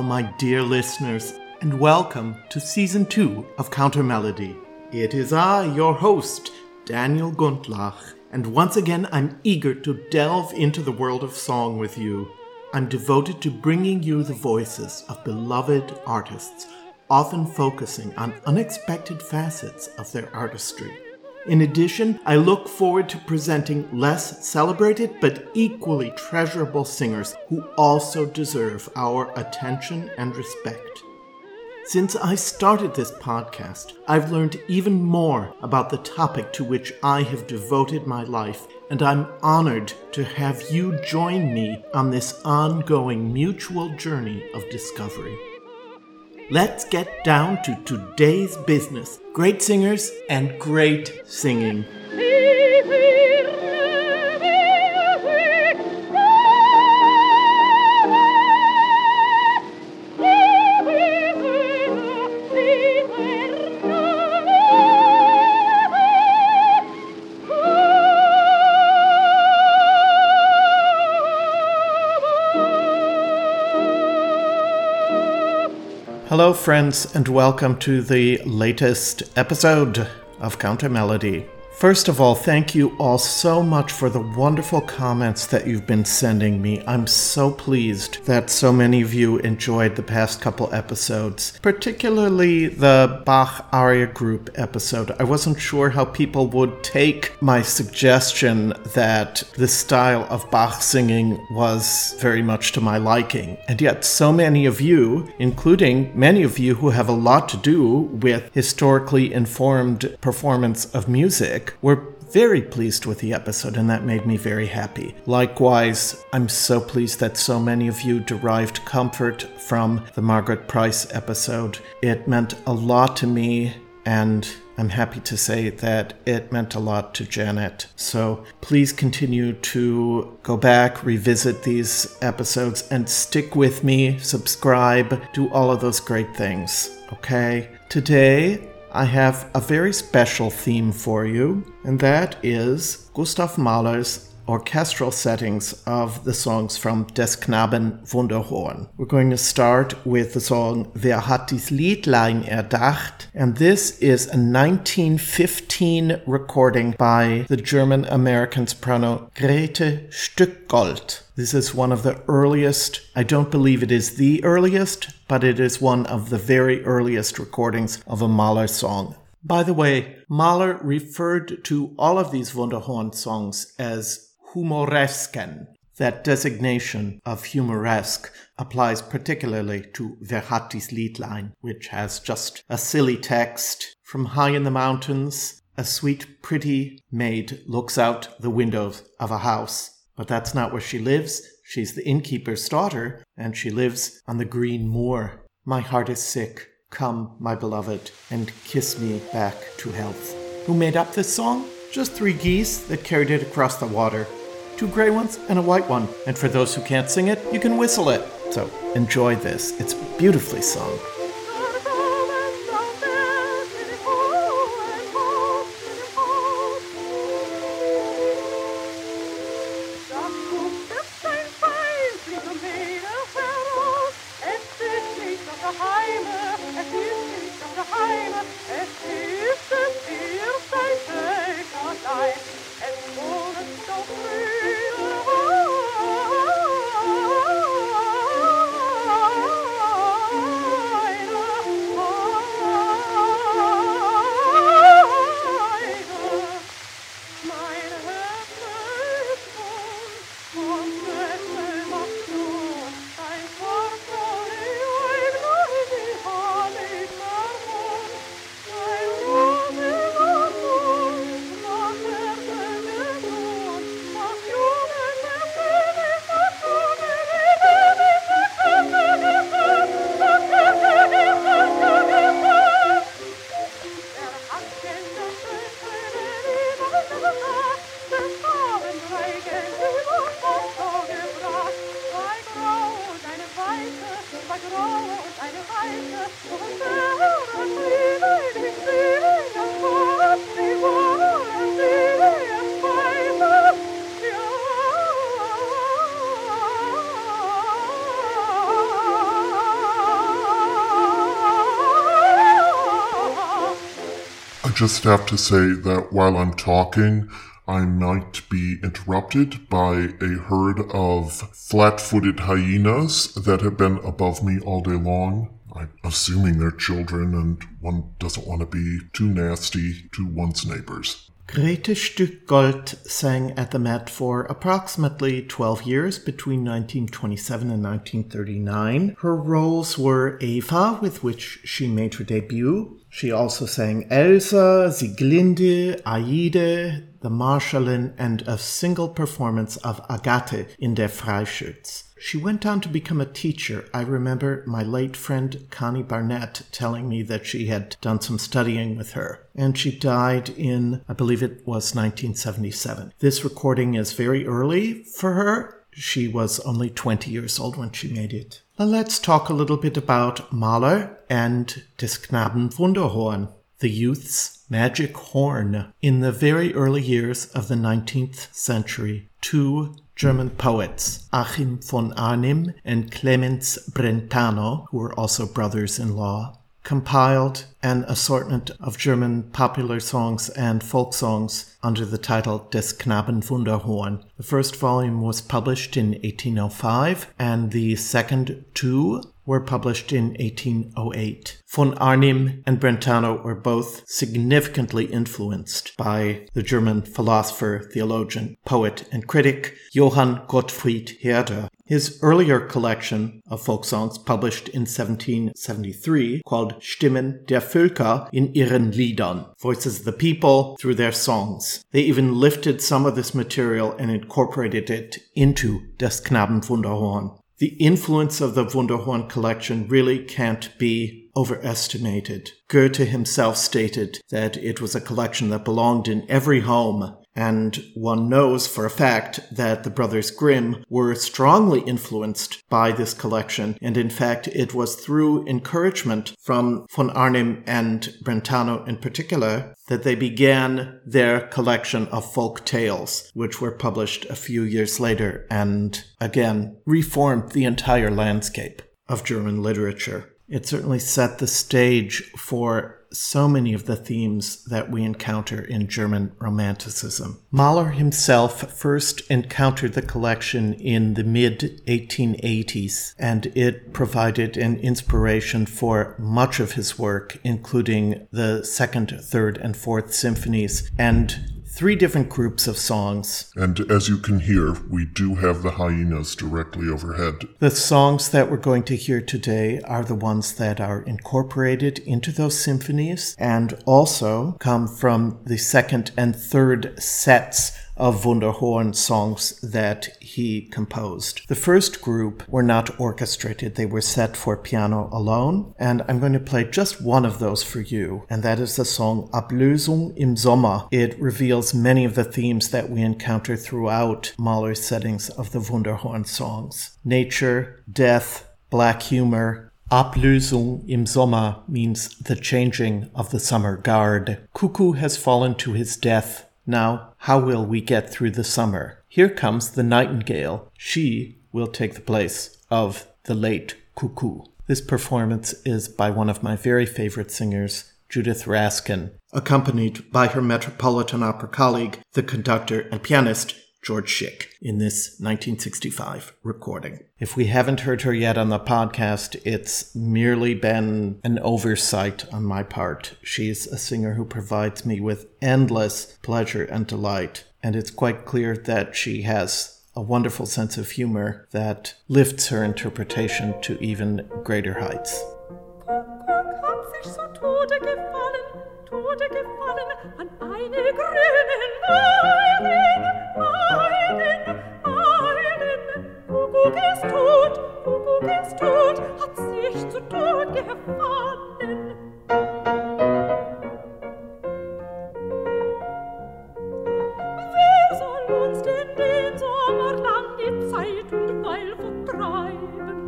Hello, my dear listeners, and welcome to Season 2 of Counter Melody. It is I, your host, Daniel Gundlach, and once again I'm eager to delve into the world of song with you. I'm devoted to bringing you the voices of beloved artists, often focusing on unexpected facets of their artistry. In addition, I look forward to presenting less celebrated but equally treasurable singers who also deserve our attention and respect. Since I started this podcast, I've learned even more about the topic to which I have devoted my life, and I'm honored to have you join me on this ongoing mutual journey of discovery. Let's get down to today's business. Great singers and great singing. Hello friends, and welcome to the latest episode of Counter Melody. First of all, thank you all so much for the wonderful comments that you've been sending me. I'm so pleased that so many of you enjoyed the past couple episodes, particularly the Bach Aria Group episode. I wasn't sure how people would take my suggestion that the style of Bach singing was very much to my liking. And yet so many of you, including many of you who have a lot to do with historically informed performance of music, were very pleased with the episode, and that made me very happy. Likewise, I'm so pleased that so many of you derived comfort from the Margaret Price episode. It meant a lot to me, and I'm happy to say that it meant a lot to Janet. So please continue to go back, revisit these episodes, and stick with me, subscribe, do all of those great things, okay? Today, I have a very special theme for you, and that is Gustav Mahler's orchestral settings of the songs from Des Knaben Wunderhorn. We're going to start with the song Wer hat dies Liedlein erdacht, and this is a 1915 recording by the German-American soprano Grete Stückgold. This is one of the earliest, I don't believe it is the earliest, but it is one of the very earliest recordings of a Mahler song. By the way, Mahler referred to all of these Wunderhorn songs as Humoresken. That designation of humoresque applies particularly to Wer hat dies Liedlein, which has just a silly text. From high in the mountains, a sweet, pretty maid looks out the windows of a house. But that's not where she lives. She's the innkeeper's daughter, and she lives on the green moor. My heart is sick. Come, my beloved, and kiss me back to health. Who made up this song? Just three geese that carried it across the water. Two gray ones and a white one. And for those who can't sing it, you can whistle it. So enjoy this. It's beautifully sung. just have to say that while I'm talking, I might be interrupted by a herd of flat-footed hyenas that have been above me all day long. I'm assuming they're children, and one doesn't want to be too nasty to one's neighbors. Grete Stückgold sang at the Met for approximately 12 years, between 1927 and 1939. Her roles were Eva, with which she made her debut. She also sang Elsa, Sieglinde, Aide, the Marschallin, and a single performance of Agathe in Der Freischütz. She went on to become a teacher. I remember my late friend Connie Barnett telling me that she had done some studying with her. And she died in, I believe it was 1977. This recording is very early for her. She was only 20 years old when she made it. Now let's talk a little bit about Mahler and Des Knaben Wunderhorn, the youth's magic horn. In the very early years of the 19th century, two German poets, Achim von Arnim and Clemens Brentano, who were also brothers-in-law, compiled an assortment of German popular songs and folk songs under the title Des Knaben Wunderhorn. The first volume was published in 1805, and the second two were published in 1808. Von Arnim and Brentano were both significantly influenced by the German philosopher, theologian, poet, and critic Johann Gottfried Herder. His earlier collection of folk songs, published in 1773, called Stimmen der Völker in ihren Liedern, Voices of the People through their songs. They even lifted some of this material and incorporated it into Das Knaben Wunderhorn. The influence of the Wunderhorn collection really can't be overestimated. Goethe himself stated that it was a collection that belonged in every home, and one knows for a fact that the Brothers Grimm were strongly influenced by this collection, and in fact it was through encouragement from von Arnim and Brentano in particular that they began their collection of folk tales, which were published a few years later and, again, reformed the entire landscape of German literature. It certainly set the stage for so many of the themes that we encounter in German Romanticism. Mahler himself first encountered the collection in the mid-1880s, and it provided an inspiration for much of his work, including the Second, Third, and Fourth Symphonies, and three different groups of songs. And as you can hear, we do have the hyenas directly overhead. The songs that we're going to hear today are the ones that are incorporated into those symphonies and also come from the second and third sets of Wunderhorn songs that he composed. The first group were not orchestrated. They were set for piano alone, and I'm going to play just one of those for you, and that is the song Ablösung im Sommer. It reveals many of the themes that we encounter throughout Mahler's settings of the Wunderhorn songs. Nature, death, black humor. Ablösung im Sommer means the changing of the summer guard. Cuckoo has fallen to his death. Now, how will we get through the summer? Here comes the nightingale. She will take the place of the late cuckoo. This performance is by one of my very favorite singers, Judith Raskin, accompanied by her Metropolitan Opera colleague, the conductor and pianist, George Schick, in this 1965 recording. If we haven't heard her yet on the podcast, it's merely been an oversight on my part. She's a singer who provides me with endless pleasure and delight, and it's quite clear that she has a wonderful sense of humor that lifts her interpretation to even greater heights. Kuckuck ist tot, hat sich zu Tod gefallen. Wer soll uns denn den Sommer lang die Zeit und Weil vertreiben?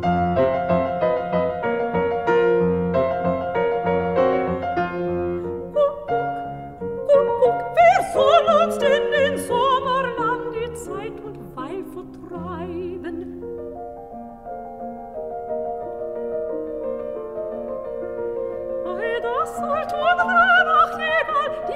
Kuckuck, Kuckuck, wer soll uns denn den Sommer lang die Zeit und Weil vertreiben? Sollt man der Nachtigall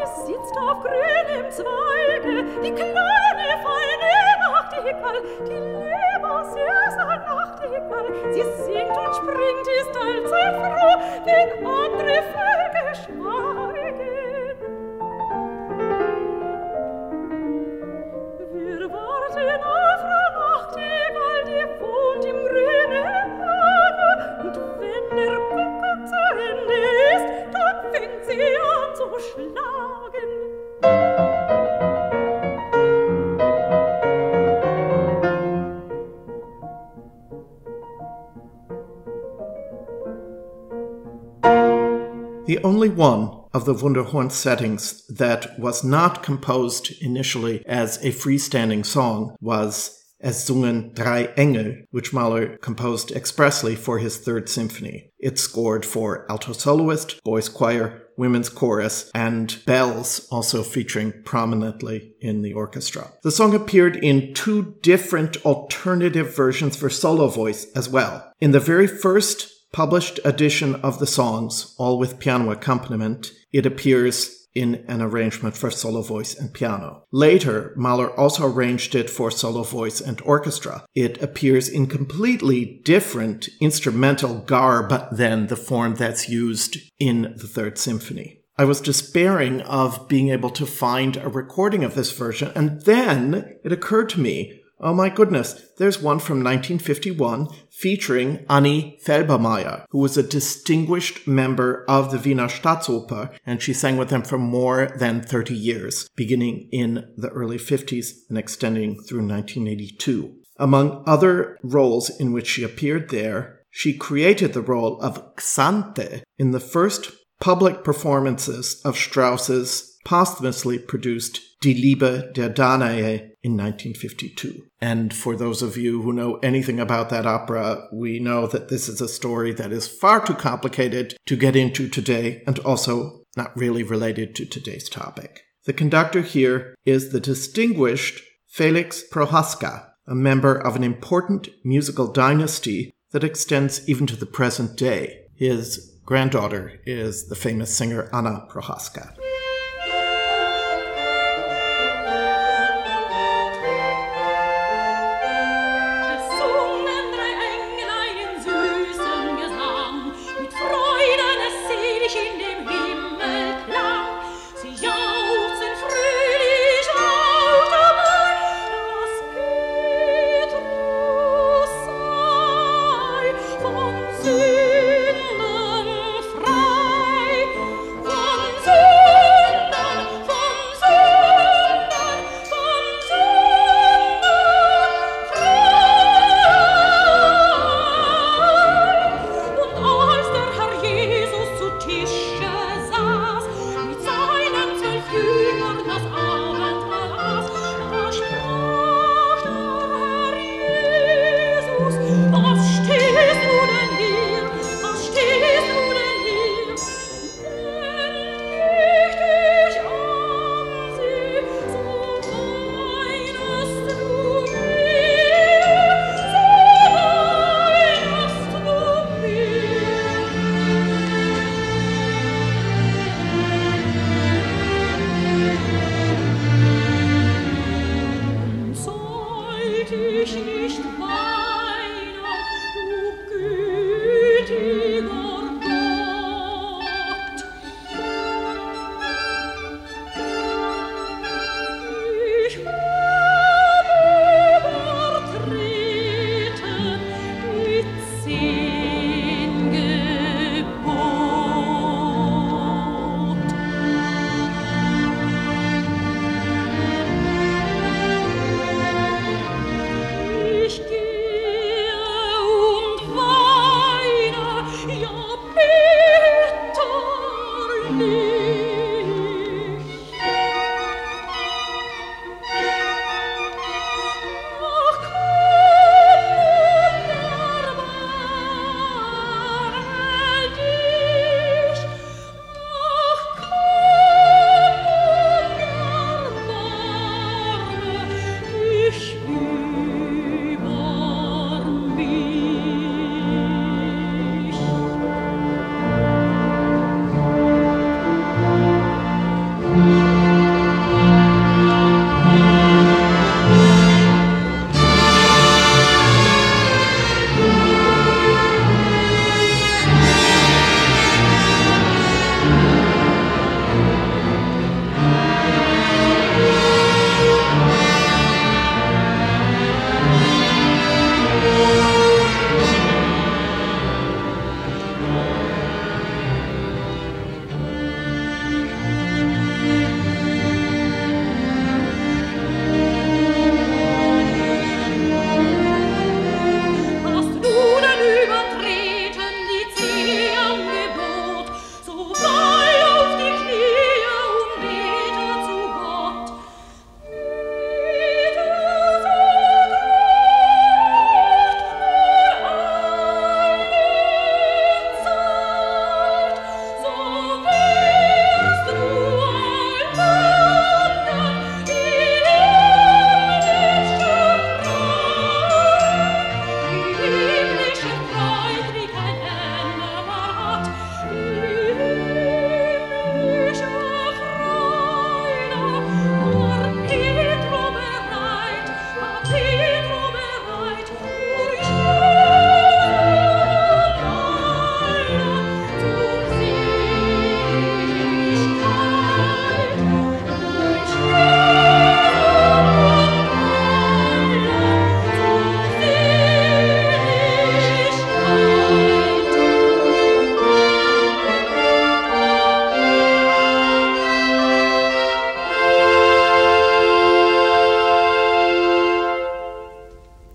auf grünem Zweige, die kleine feine Nachtigall, die lebersäße Nachtigall. Sie singt und springt, ist allzeit froh, wenn andere Vögel schweigen. Wir warten auf der Nachtigall, die wohnt im grünen Hage, und wenn der Buckel zu Ende ist, dann fängt sie an zu schlagen. The only one of the Wunderhorn settings that was not composed initially as a freestanding song was Es sungen drei Engel, which Mahler composed expressly for his Third Symphony. It's scored for alto soloist, boys' choir, women's chorus, and bells also featuring prominently in the orchestra. The song appeared in two different alternative versions for solo voice as well. In the very first published edition of the songs, all with piano accompaniment, it appears in an arrangement for solo voice and piano. Later, Mahler also arranged it for solo voice and orchestra. It appears in completely different instrumental garb than the form that's used in the Third Symphony. I was despairing of being able to find a recording of this version, and then it occurred to me, oh my goodness, there's one from 1951 featuring Anni Felbermayer, who was a distinguished member of the Wiener Staatsoper, and she sang with them for more than 30 years, beginning in the early 50s and extending through 1982. Among other roles in which she appeared there, she created the role of Xanthé in the first public performances of Strauss's posthumously produced Die Liebe der Danae in 1952. And for those of you who know anything about that opera, we know that this is a story that is far too complicated to get into today and also not really related to today's topic. The conductor here is the distinguished Felix Prohaska, a member of an important musical dynasty that extends even to the present day. His granddaughter is the famous singer Anna Prohaska.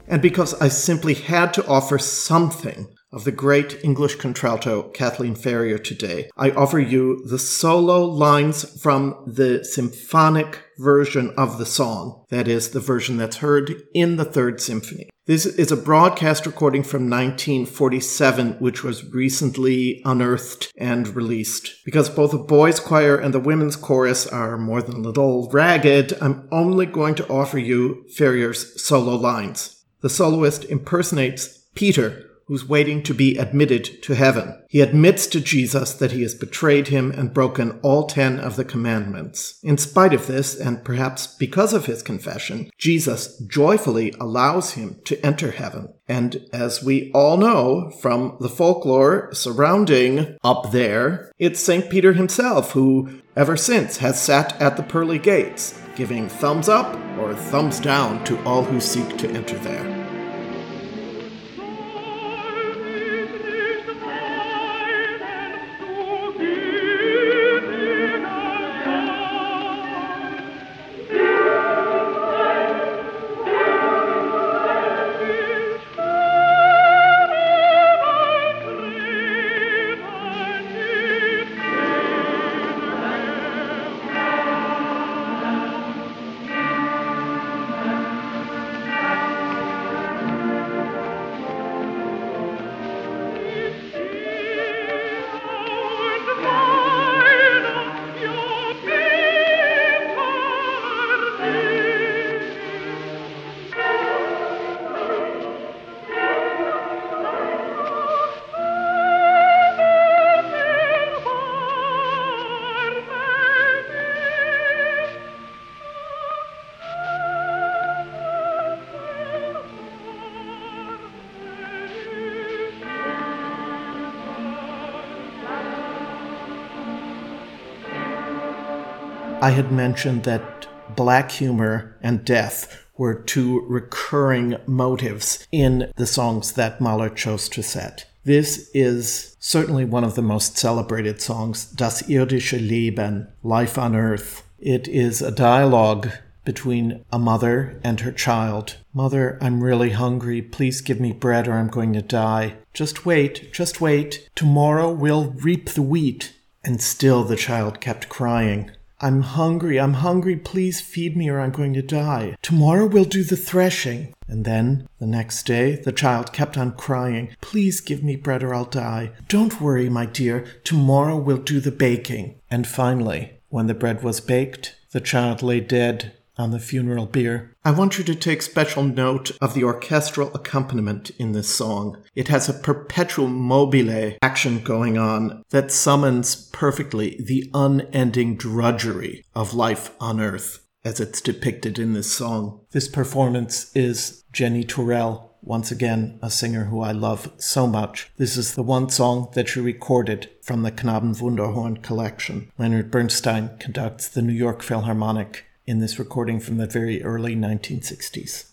and because I simply had to offer something of the great English contralto Kathleen Ferrier today, I offer you the solo lines from the symphonic version of the song, that is, the version that's heard in the Third Symphony. This is a broadcast recording from 1947, which was recently unearthed and released. Because both the boys' choir and the women's chorus are more than a little ragged, I'm only going to offer you Ferrier's solo lines. The soloist impersonates Peter, who's waiting to be admitted to heaven. He admits to Jesus that he has betrayed him and broken all 10 of the commandments. In spite of this, and perhaps because of his confession, Jesus joyfully allows him to enter heaven. And as we all know from the folklore surrounding up there, it's St. Peter himself who, ever since, has sat at the pearly gates, giving thumbs up or thumbs down to all who seek to enter there. I had mentioned that black humor and death were two recurring motives in the songs that Mahler chose to set. This is certainly one of the most celebrated songs, Das irdische Leben, Life on Earth. It is a dialogue between a mother and her child. Mother, I'm really hungry. Please give me bread or I'm going to die. Just wait. Tomorrow we'll reap the wheat. And still the child kept crying. I'm hungry, please feed me or I'm going to die. Tomorrow we'll do the threshing. And then, the next day, the child kept on crying, please give me bread or I'll die. Don't worry, my dear, tomorrow we'll do the baking. And finally, when the bread was baked, the child lay dead on the funeral bier. I want you to take special note of the orchestral accompaniment in this song. It has a perpetuum mobile action going on that summons perfectly the unending drudgery of life on earth as it's depicted in this song. This performance is Jenny Tourel, once again a singer who I love so much. This is the one song that she recorded from the Knaben Wunderhorn collection. Leonard Bernstein conducts the New York Philharmonic in this recording from the very early 1960s.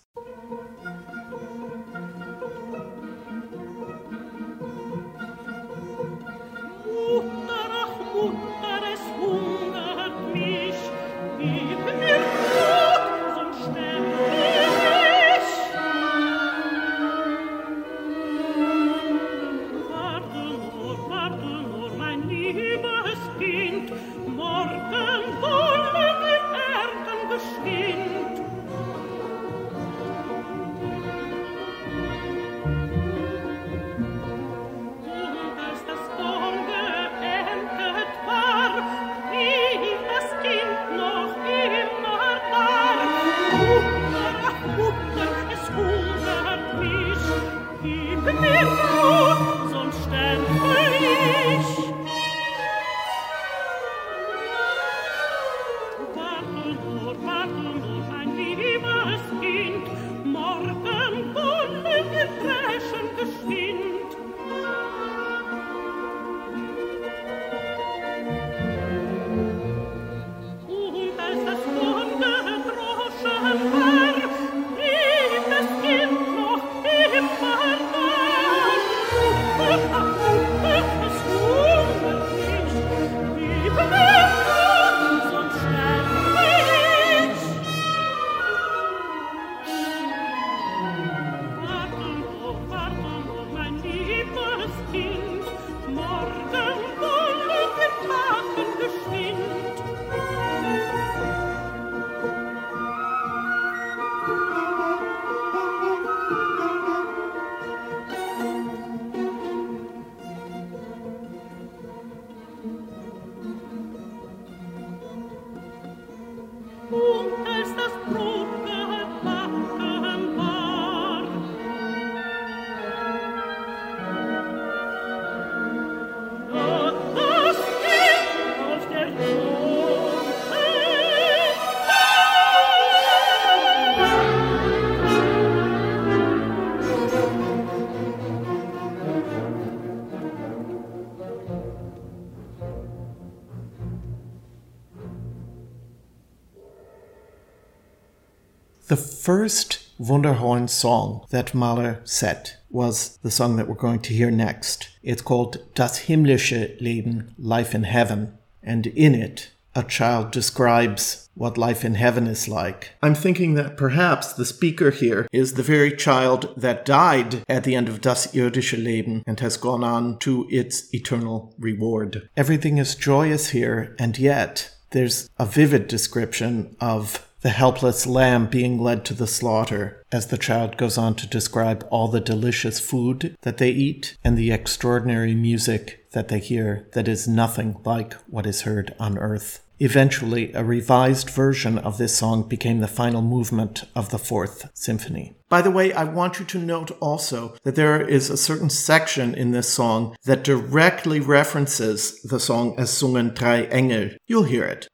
The first Wunderhorn song that Mahler set was the song that we're going to hear next. It's called Das himmlische Leben, Life in Heaven, and in it, a child describes what life in heaven is like. I'm thinking that perhaps the speaker here is the very child that died at the end of Das irdische Leben and has gone on to its eternal reward. Everything is joyous here, and yet there's a vivid description of the helpless lamb being led to the slaughter, as the child goes on to describe all the delicious food that they eat and the extraordinary music that they hear that is nothing like what is heard on earth. Eventually, a revised version of this song became the final movement of the Fourth Symphony. By the way, I want you to note also that there is a certain section in this song that directly references the song Es sungen drei Engel. You'll hear it.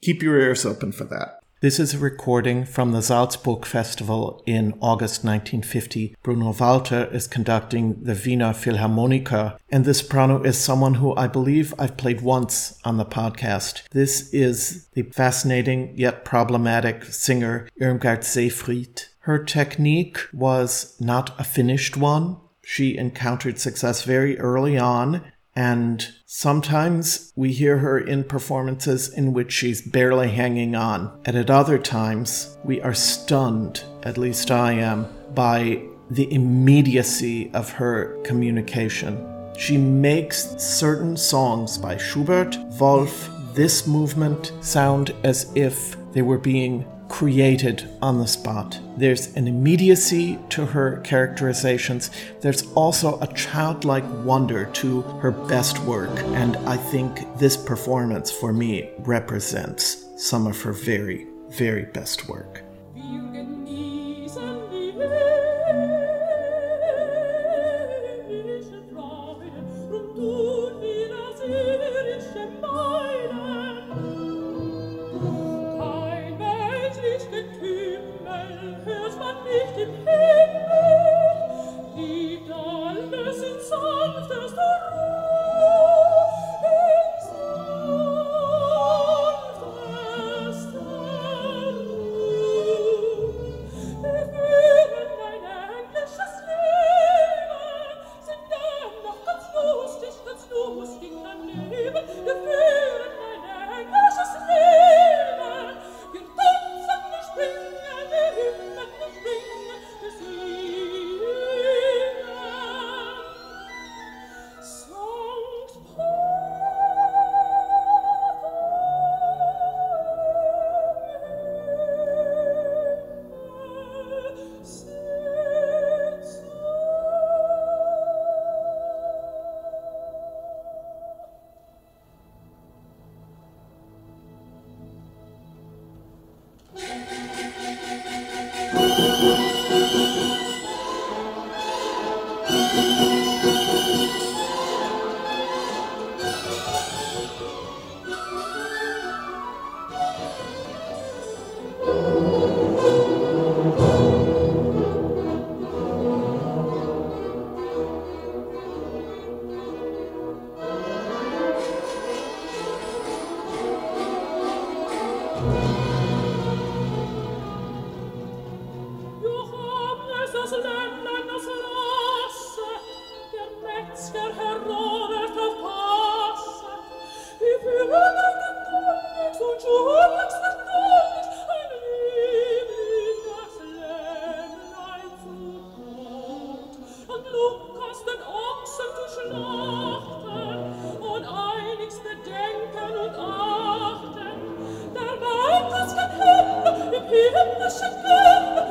Keep your ears open for that. This is a recording from the Salzburg Festival in August 1950. Bruno Walter is conducting the Wiener Philharmoniker, and this soprano is someone who I believe I've played once on the podcast. This is the fascinating yet problematic singer Irmgard Seyfried. Her technique was not a finished one. She encountered success very early on, and sometimes we hear her in performances in which she's barely hanging on. And at other times, we are stunned, at least I am, by the immediacy of her communication. She makes certain songs by Schubert, Wolf, this movement sound as if they were being created on the spot. There's an immediacy to her characterizations. There's also a childlike wonder to her best work, and I think this performance for me represents some of her very, very best work. Himmlische Leben.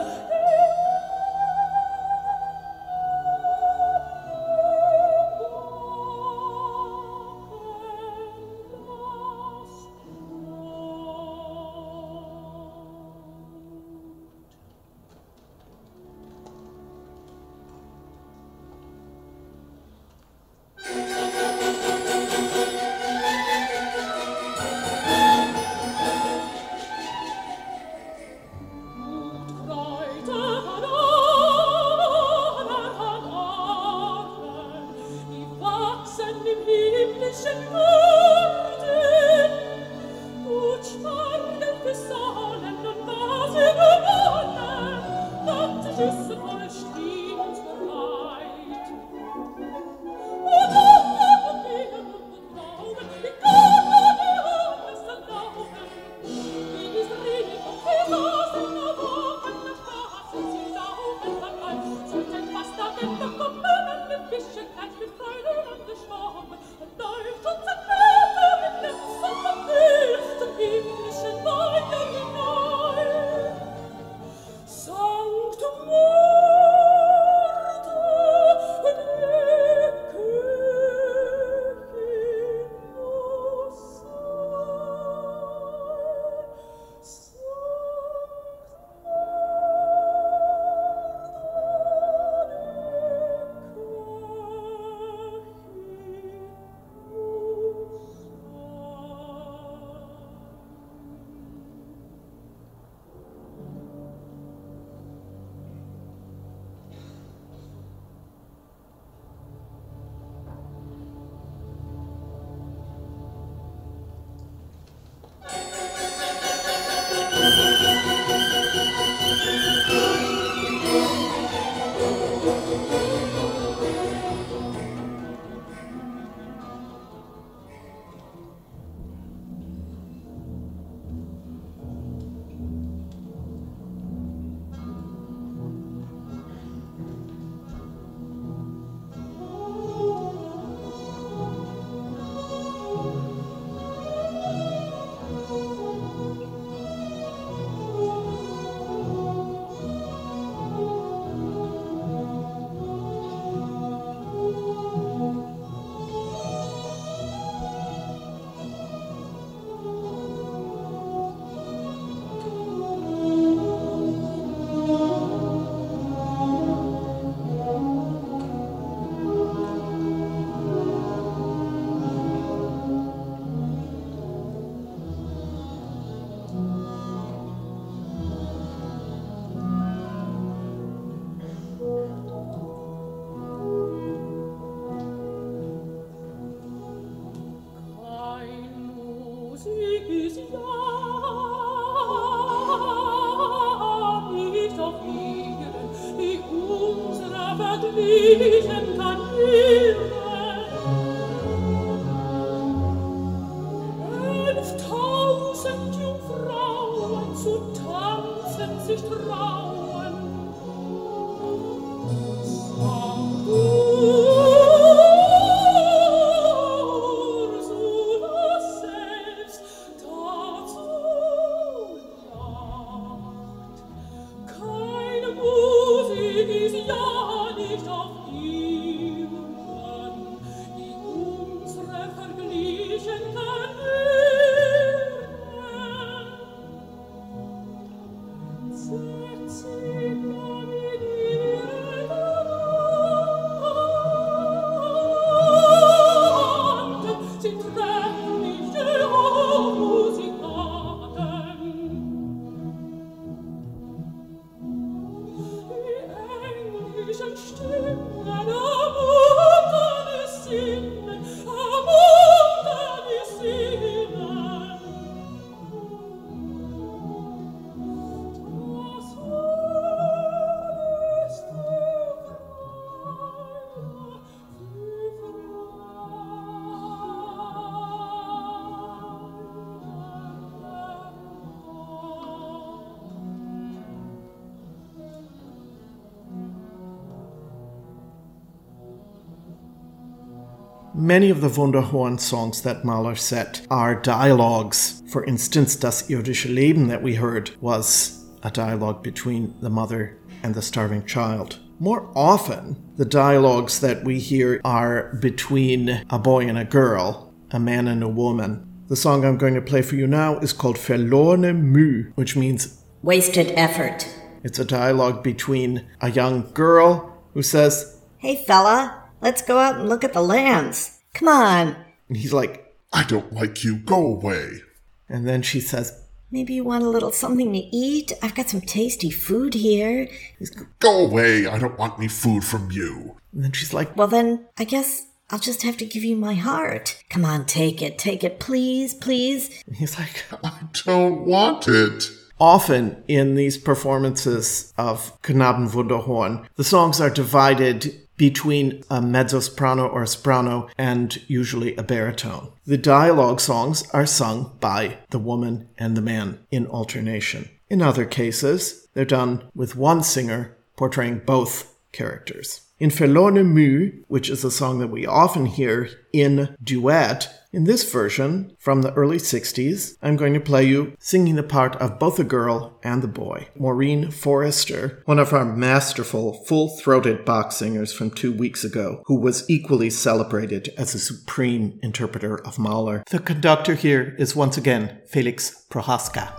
Many of the Wunderhorn songs that Mahler set are dialogues. For instance, Das irdische Leben that we heard was a dialogue between the mother and the starving child. More often, the dialogues that we hear are between a boy and a girl, a man and a woman. The song I'm going to play for you now is called Verlorene Müh, which means wasted effort. It's a dialogue between a young girl who says, "Hey fella, let's go out and look at the lands. Come on." And he's like, "I don't like you. Go away." And then she says, "Maybe you want a little something to eat? I've got some tasty food here." He's like, "Go away. I don't want any food from you." And then she's like, "Well, then I guess I'll just have to give you my heart. Come on, take it, please, please." And he's like, "I don't want it." Often in these performances of Knaben Wunderhorn, the songs are divided between a mezzo-soprano or a soprano and usually a baritone. The dialogue songs are sung by the woman and the man in alternation. In other cases, they're done with one singer portraying both characters. In Verlorene Müh, which is a song that we often hear in duet, in this version from the early 60s, I'm going to play you singing the part of both the girl and the boy, Maureen Forrester, one of our masterful, full-throated Bach singers from 2 weeks ago, who was equally celebrated as a supreme interpreter of Mahler. The conductor here is once again Felix Prohaska.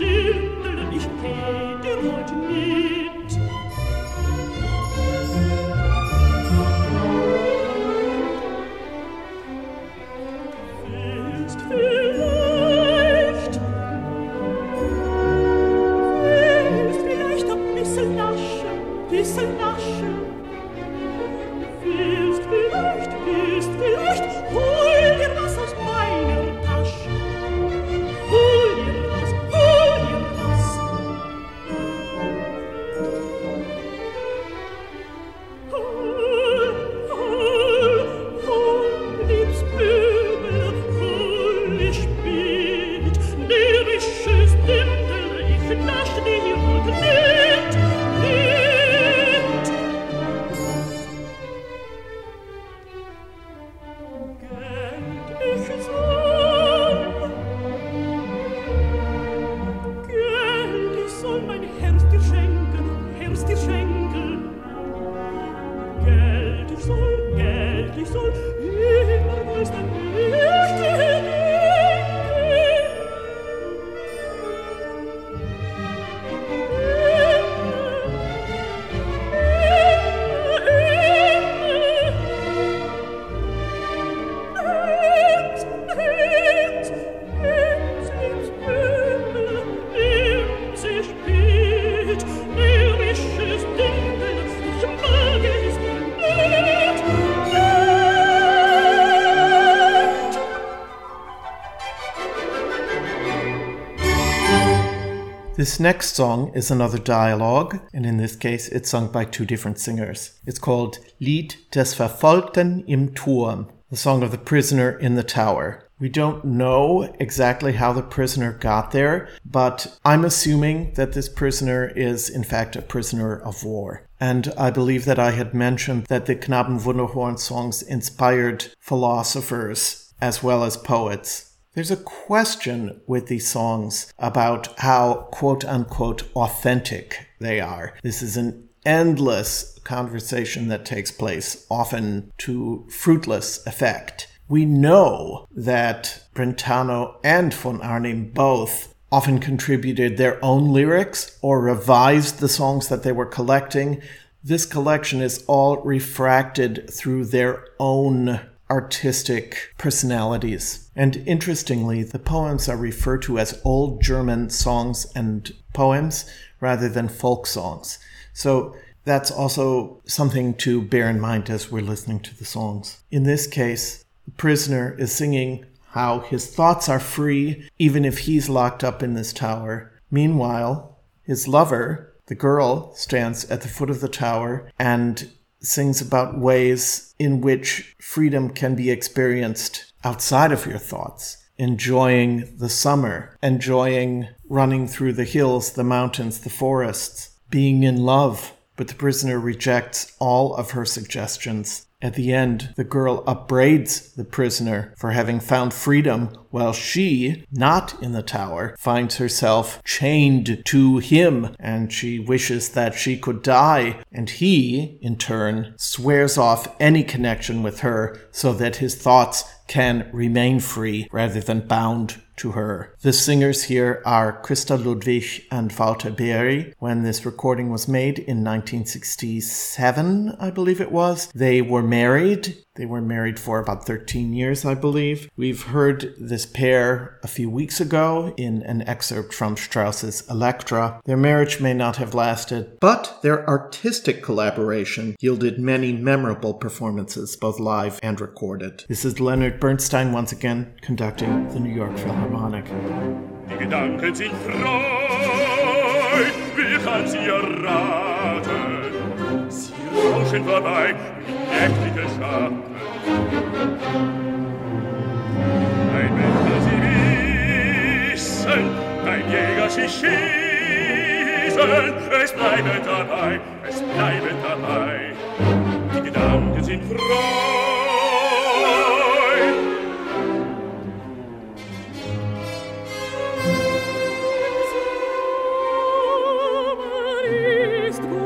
Geld, ich soll immer größer werden. This next song is another dialogue, and in this case it's sung by two different singers. It's called Lied des Verfolgten im Turm, the song of the prisoner in the tower. We don't know exactly how the prisoner got there, but I'm assuming that this prisoner is, in fact, a prisoner of war. And I believe that I had mentioned that the Knaben Wunderhorn songs inspired philosophers as well as poets. There's a question with these songs about how, quote-unquote, authentic they are. This is an endless conversation that takes place, often to fruitless effect. We know that Brentano and von Arnim both often contributed their own lyrics or revised the songs that they were collecting. This collection is all refracted through their own artistic personalities. And interestingly, the poems are referred to as old German songs and poems rather than folk songs. So that's also something to bear in mind as we're listening to the songs. In this case, the prisoner is singing how his thoughts are free, even if he's locked up in this tower. Meanwhile, his lover, the girl, stands at the foot of the tower and sings about ways in which freedom can be experienced outside of your thoughts. Enjoying the summer, enjoying running through the hills, the mountains, the forests, being in love. But the prisoner rejects all of her suggestions. At the end, the girl upbraids the prisoner for having found freedom, while she, not in the tower, finds herself chained to him, and she wishes that she could die. And he, in turn, swears off any connection with her so that his thoughts can remain free rather than bound to her. The singers here are Christa Ludwig and Walter Berry. When this recording was made in 1967, I believe it was, they were married. They were married for about 13 years, I believe. We've heard this pair a few weeks ago in an excerpt from Strauss's Elektra. Their marriage may not have lasted, but their artistic collaboration yielded many memorable performances, both live and recorded. This is Leonard Bernstein once again conducting the New York Philharmonic. Die Gedanken sind frei, wie kann sie erraten? Sie rauschen vorbei, nächtliche Schatten. Ein Mensch, sie wissen, ein Jäger, sie schießen, es bleibt dabei, die Gedanken sind frei. Der Sommer ist gut.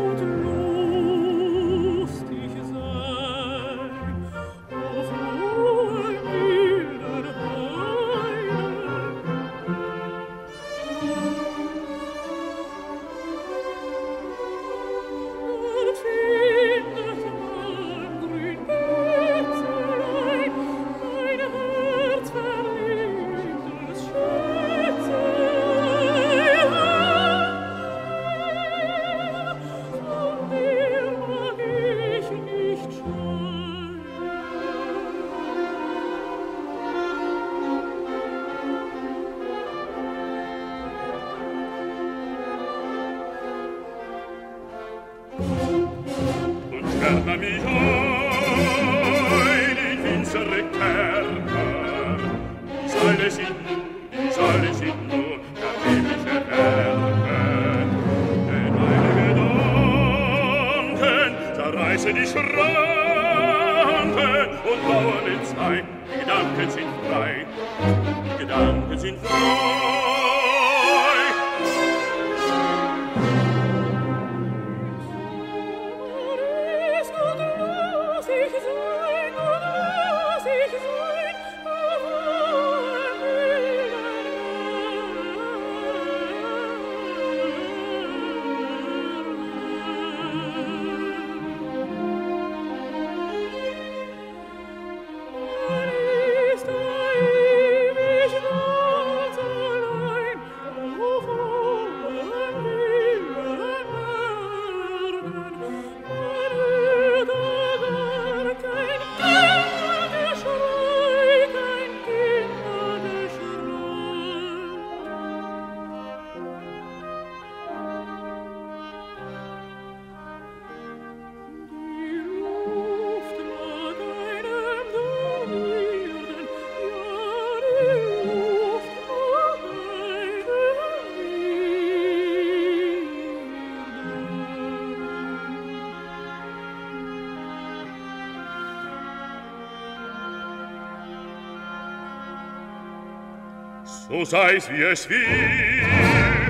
so sei's wie es will.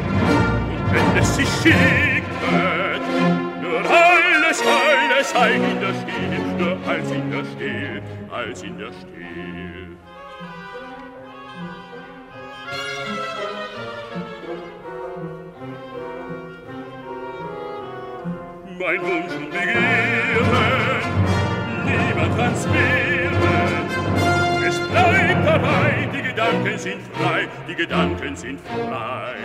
Und wenn es sich schicket, nur alles sei in der Stille, nur als in der Stille. Mein Wunsch und Begehren, niemand kann's mehren. Es bleibt dabei, die Gedanken sind frei, die Gedanken sind frei.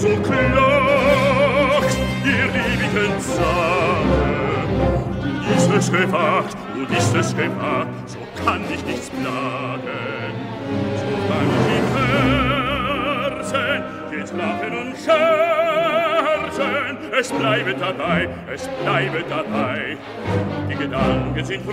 So klagst, ihr liebigen Sache, ist es gewagt, und ist es gewagt, so kann ich nichts plagen. So kann ich im Herzen jetzt lachen und scherzen, es bleibe dabei, die Gedanken sind frei.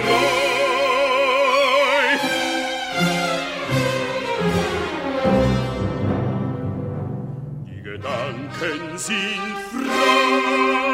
Gedanken sind frei.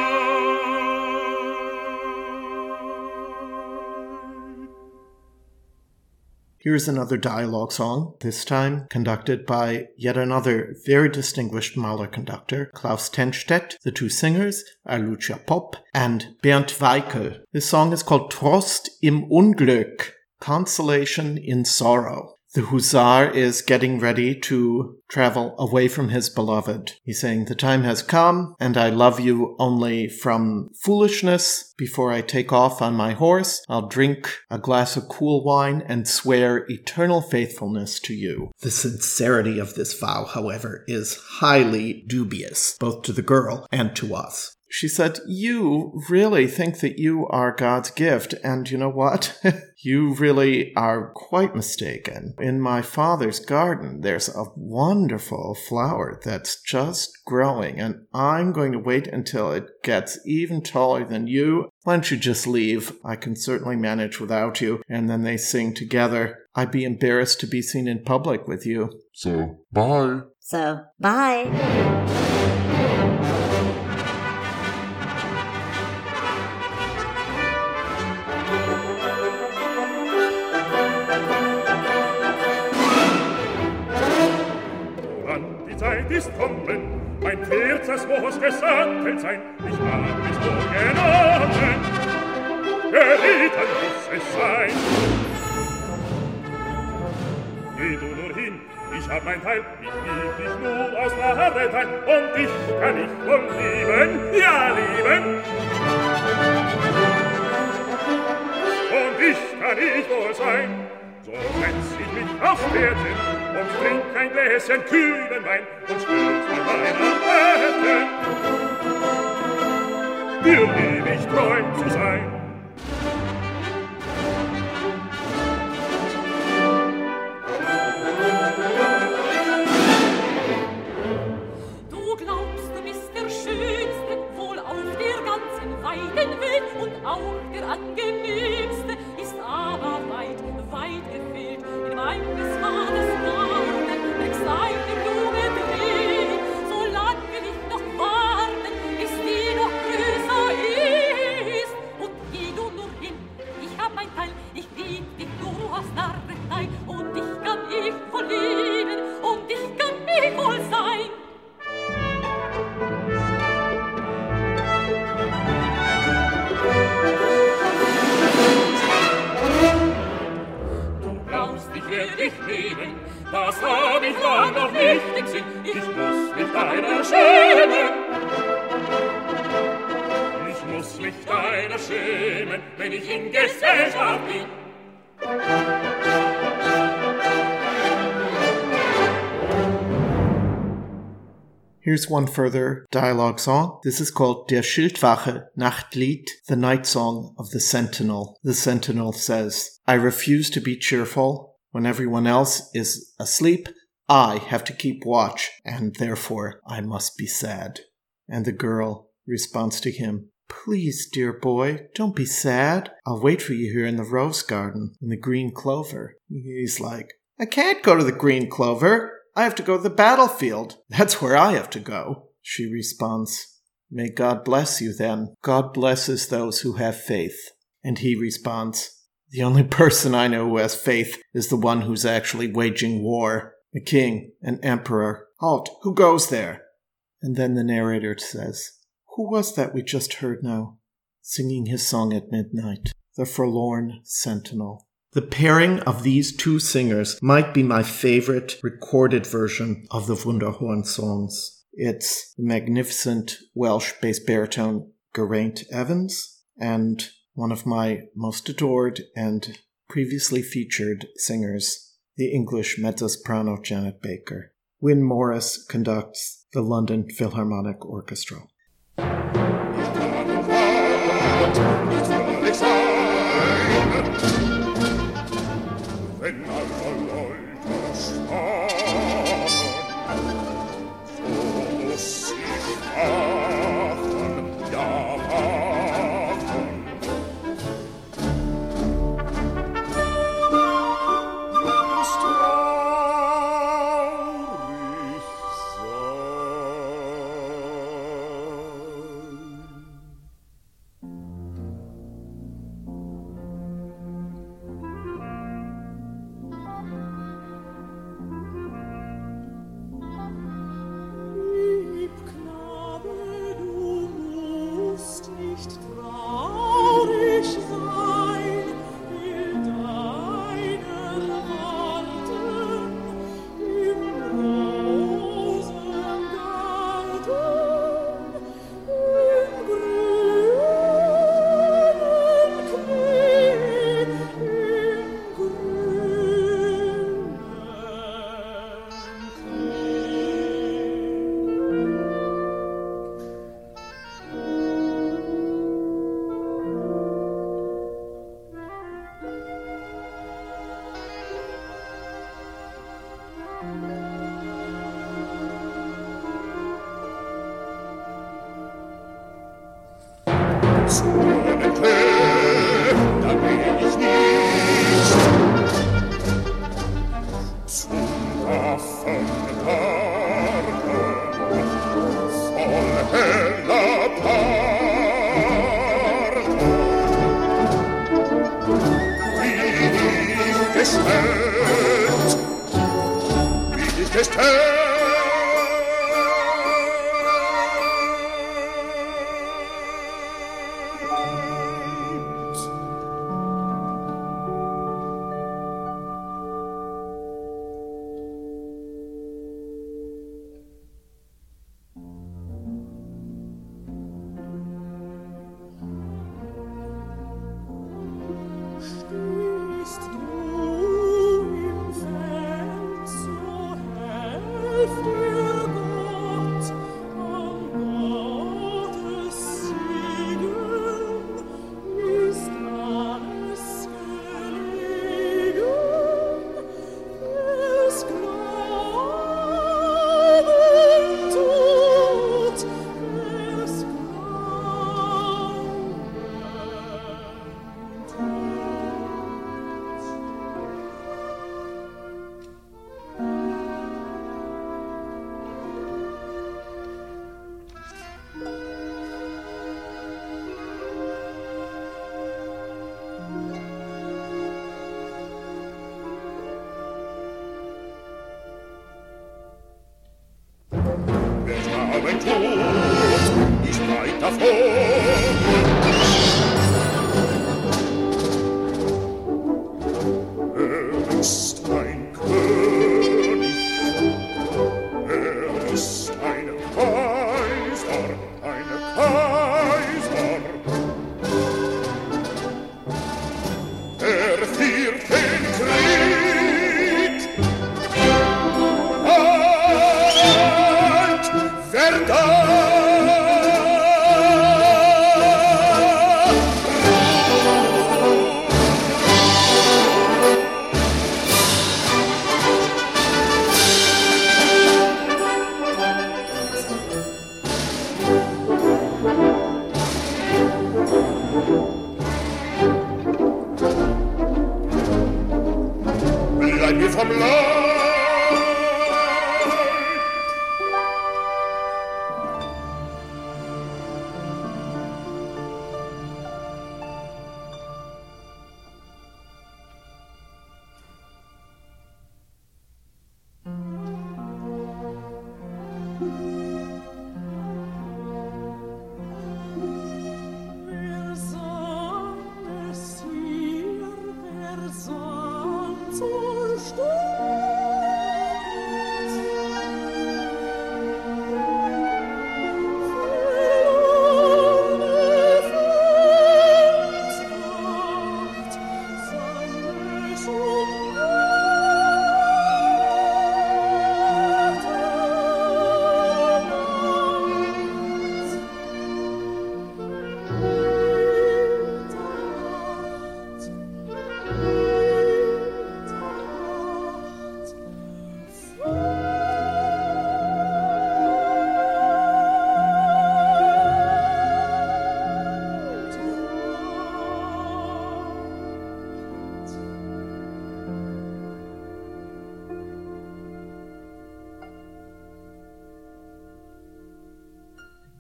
Here's another dialogue song, this time conducted by yet another very distinguished Mahler conductor, Klaus Tennstedt. The two singers are Lucia Popp and Bernd Weikel. This song is called Trost im Unglück, Consolation in Sorrow. The hussar is getting ready to travel away from his beloved. He's saying, the time has come, and I love you only from foolishness. Before I take off on my horse, I'll drink a glass of cool wine and swear eternal faithfulness to you. The sincerity of this vow, however, is highly dubious, both to the girl and to us. She said, you really think that you are God's gift, and you know what? You really are quite mistaken. In my father's garden, there's a wonderful flower that's just growing, and I'm going to wait until it gets even taller than you. Why don't you just leave? I can certainly manage without you. And then they sing together, I'd be embarrassed to be seen in public with you. So, bye. So, bye. Ist kommen, mein Pferd, das muss gesattelt sein, ich hab mich nur genommen, gerieten muss es sein. Geh du nur hin, ich hab mein Teil, ich lieb dich nur aus Narretheit, und dich kann ich wohl lieben, ja lieben. Und dich kann ich wohl sein, so setz ich mich aufs Pferd hin, und trink ein Gläschen kühlen Wein und spür's mit meiner Wette. Dir ewig treu zu sein. Du glaubst, du bist der Schönste, wohl auf der ganzen weiten Welt und auch der Angenehmste, ist aber weit, weit gefehlt in meinem Mannes Garten, wächst eine Blume drin, solange ich noch warten, bis die noch größer ist. Und geh du nur hin, deiner schämen. Ich muss mich deiner schämen, wenn ich in Gesellschaft bin. Here's one further dialogue song. This is called Der Schildwache Nachtlied, the night song of the sentinel. The sentinel says, I refuse to be cheerful. When everyone else is asleep, I have to keep watch, and therefore I must be sad. And the girl responds to him, Please, dear boy, don't be sad. I'll wait for you here in the rose garden, in the green clover. He's like, I can't go to the green clover. I have to go to the battlefield. That's where I have to go. She responds, May God bless you then. God blesses those who have faith. And he responds, The only person I know who has faith is the one who's actually waging war. The king, an emperor. Halt, who goes there? And then the narrator says, Who was that we just heard now? Singing his song at midnight. The forlorn sentinel. The pairing of these two singers might be my favorite recorded version of the Wunderhorn songs. It's the magnificent Welsh bass baritone Geraint Evans and one of my most adored and previously featured singers, the English mezzo-soprano Janet Baker. Wynne Morris conducts the London Philharmonic Orchestra. Ist ein König, ist ein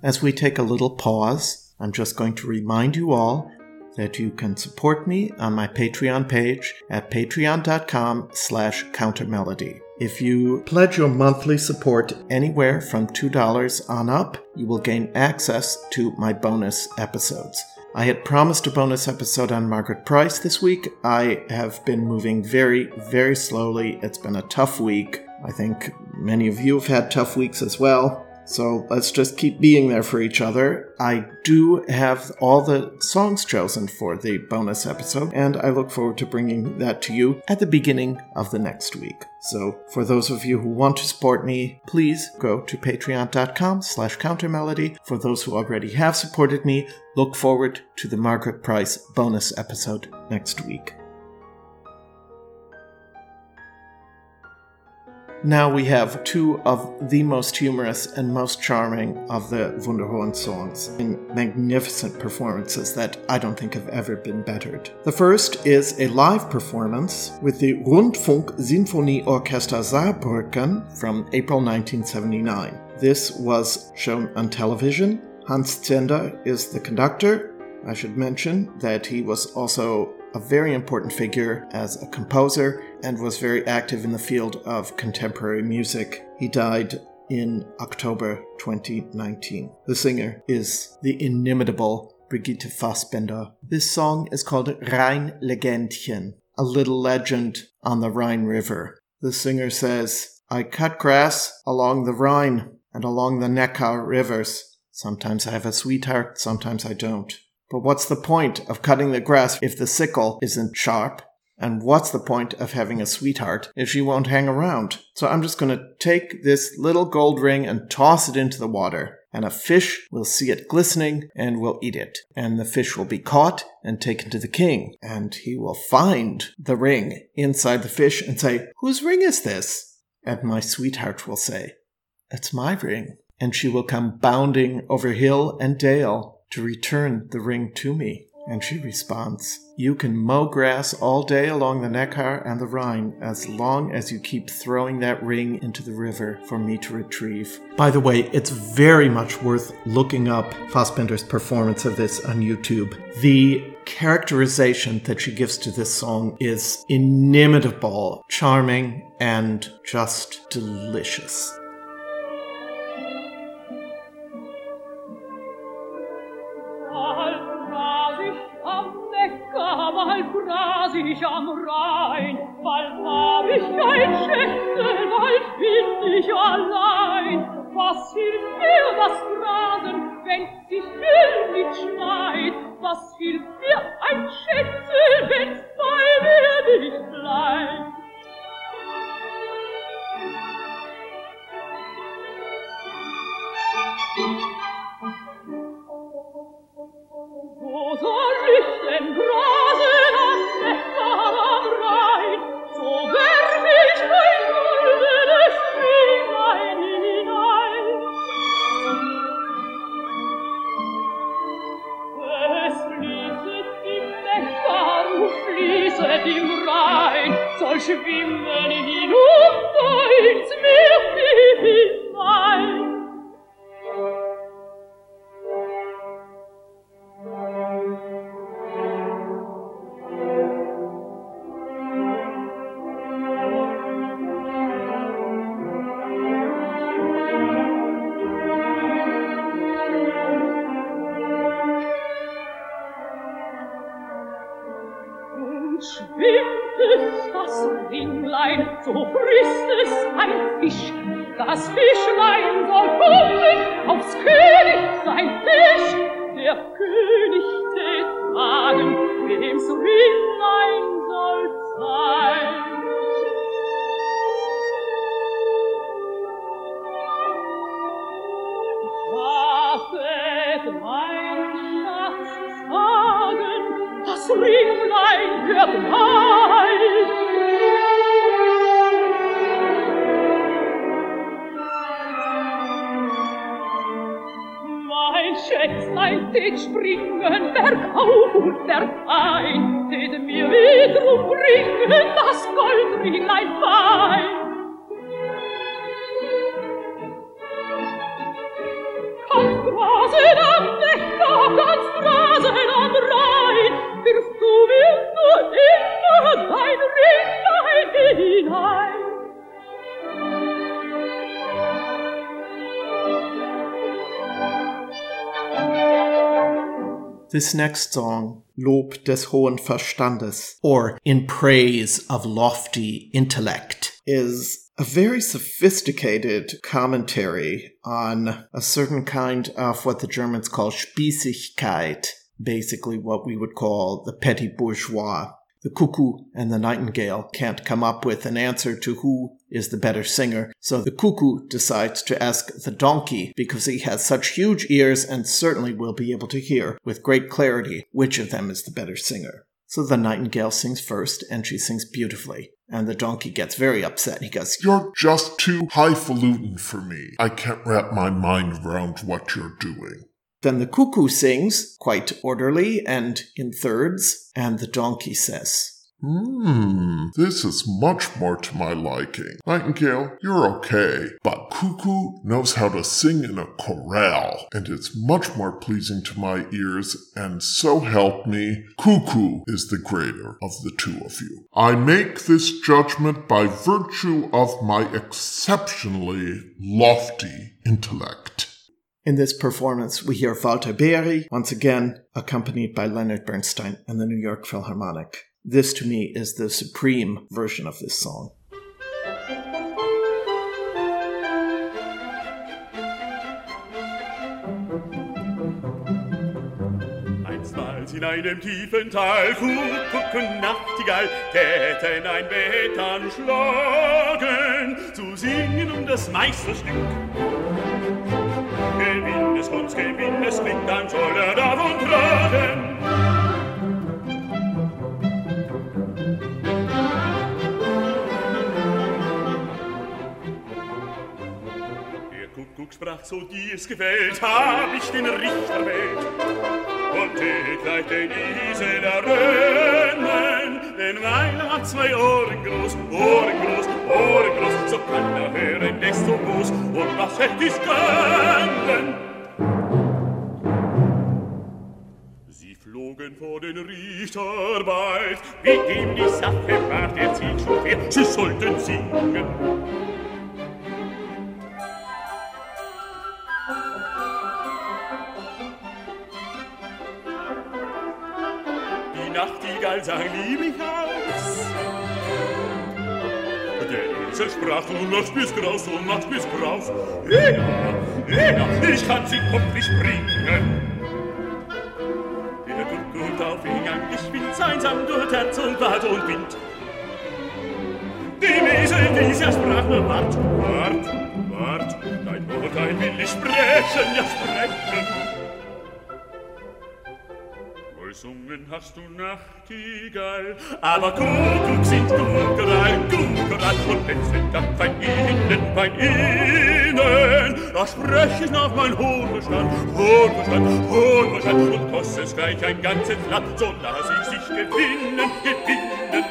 As we take a little pause, I'm just going to remind you all that you can support me on my Patreon page at patreon.com/countermelody. If you pledge your monthly support anywhere from $2 on up, you will gain access to my bonus episodes. I had promised a bonus episode on Margaret Price this week. I have been moving very, very slowly. It's been a tough week. I think many of you have had tough weeks as well. So let's just keep being there for each other. I do have all the songs chosen for the bonus episode, and I look forward to bringing that to you at the beginning of the next week. So for those of you who want to support me, please go to patreon.com/countermelody. For those who already have supported me, look forward to the Margaret Price bonus episode next week. Now we have two of the most humorous and most charming of the Wunderhorn songs in magnificent performances that I don't think have ever been bettered. The first is a live performance with the Rundfunk Sinfonieorchester Saarbrücken from April 1979. This was shown on television. Hans Zender is the conductor. I should mention that he was also a very important figure as a composer and was very active in the field of contemporary music. He died in October 2019. The singer is the inimitable Brigitte Fassbender. This song is called Rheinlegendchen, a little legend on the Rhine River. The singer says, I cut grass along the Rhine and along the Neckar rivers. Sometimes I have a sweetheart, sometimes I don't. But what's the point of cutting the grass if the sickle isn't sharp? And what's the point of having a sweetheart if she won't hang around? So I'm just going to take this little gold ring and toss it into the water. And a fish will see it glistening and will eat it. And the fish will be caught and taken to the king. And he will find the ring inside the fish and say, whose ring is this? And my sweetheart will say, it's my ring. And she will come bounding over hill and dale to return the ring to me. And she responds, you can mow grass all day along the Neckar and the Rhine as long as you keep throwing that ring into the river for me to retrieve. By the way, it's very much worth looking up Fassbender's performance of this on YouTube. The characterization that she gives to this song is inimitable, charming, and just delicious. Ich am Rhein, bald hab ich ein Schätzel, bald bin ich allein. Was hilft mir das Grasen, wenn's sich will nicht schneit? Was hilft mir ein Schätzel, wenn's bei mir nicht bleibt? schwimmen hinunter ins Meer. So frisst es ein Fisch, das Fischlein soll kommen, aufs König sein Fisch. Der König tät fragen, wem's Rinnlein soll sein. Wartet, mein Schatz, sagen, das Rinnlein wird mein. Schätzlein, tät springen bergauf und bergein, tät mir wiederum bringen das Goldringlein bei. Ganz grasen am Neckar, ganz grasen am Rhein, wirfst du mir nur immer dein Ringlein hinein. This next song, Lob des Hohen Verstandes, or In Praise of Lofty Intellect, is a very sophisticated commentary on a certain kind of what the Germans call Spießigkeit, basically what we would call the petty bourgeois. The cuckoo and the nightingale can't come up with an answer to who is the better singer, so the cuckoo decides to ask the donkey, because he has such huge ears and certainly will be able to hear with great clarity which of them is the better singer. So the nightingale sings first, and she sings beautifully. And the donkey gets very upset. He goes, "You're just too highfalutin for me. I can't wrap my mind around what you're doing." Then the cuckoo sings, quite orderly and in thirds, and the donkey says, "This is much more to my liking. Nightingale, you're okay, but cuckoo knows how to sing in a chorale, and it's much more pleasing to my ears, and so help me, cuckoo is the greater of the two of you. I make this judgment by virtue of my exceptionally lofty intellect." In this performance, we hear Walter Berry, once again accompanied by Leonard Bernstein and the New York Philharmonic. This, to me, is the supreme version of this song. Einstmals in einem tiefen Tal fuhr Kuckuck-Nachtigall, Täten ein Bett anschlagen, zu singen das Meisterstück. Gewinn es klingt, dann soll davon tragen. Der Kuckuck sprach, so dir's gefällt, hab ich den Richter erwählt. Und tät gleich den Esel errennen, denn meiner hat zwei Ohren groß, Ohren groß, Ohren groß, so kann hören, desto groß, und was hätt ich können? Vor den Richter bald, mit ihm die Sache war, der zieht schon her, sie sollten singen. Die Nachtigall sang lieblich aus. Der Esel sprach, du machst mich graus, du machst mich graus. Ja, ich kann sie komplett bringen. Ich bin einsam durch Herz und Bad und Wind. Dem Esel dieser sprach nur, wart, wart, wart, dein Urteil will ich sprechen, ja sprechen. Gesungen hast du Nachtigall, aber Kuckuck singt Kuckerall, Kuckerall. Und wenn's dann fein innen, da sprech ich nach mein Hohlbestand, Hohlbestand, Hohlbestand. Und kost es gleich ein ganzes Land, so lass ich sich gewinnen, gewinnen.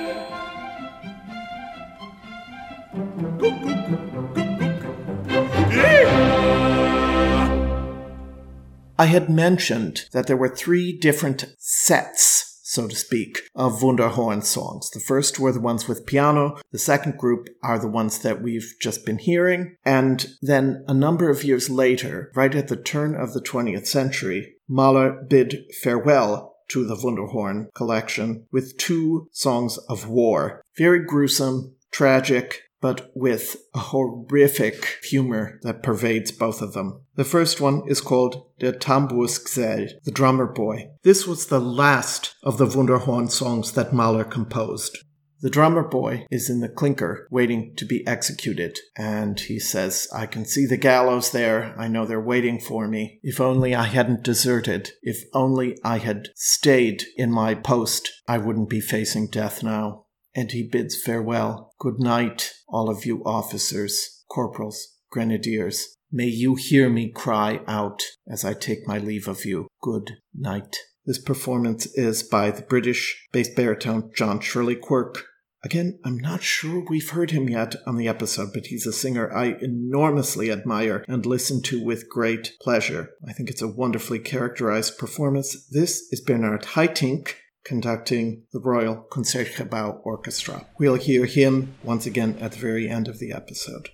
I had mentioned that there were three different sets, so to speak, of Wunderhorn songs. The first were the ones with piano, the second group are the ones that we've just been hearing, and then a number of years later, right at the turn of the 20th century, Mahler bid farewell to the Wunderhorn collection with two songs of war. Very gruesome, tragic, but with a horrific humor that pervades both of them. The first one is called Der Tambursgesell, the drummer boy. This was the last of the Wunderhorn songs that Mahler composed. The drummer boy is in the clinker, waiting to be executed, and he says, I can see the gallows there, I know they're waiting for me. If only I hadn't deserted, if only I had stayed in my post, I wouldn't be facing death now. And he bids farewell. Good night, all of you officers, corporals, grenadiers. May you hear me cry out as I take my leave of you. Good night. This performance is by the British bass baritone John Shirley Quirk. Again, I'm not sure we've heard him yet on the episode, but he's a singer I enormously admire and listen to with great pleasure. I think it's a wonderfully characterized performance. This is Bernhard Haitink, conducting the Royal Concertgebouw Orchestra. We'll hear him once again at the very end of the episode.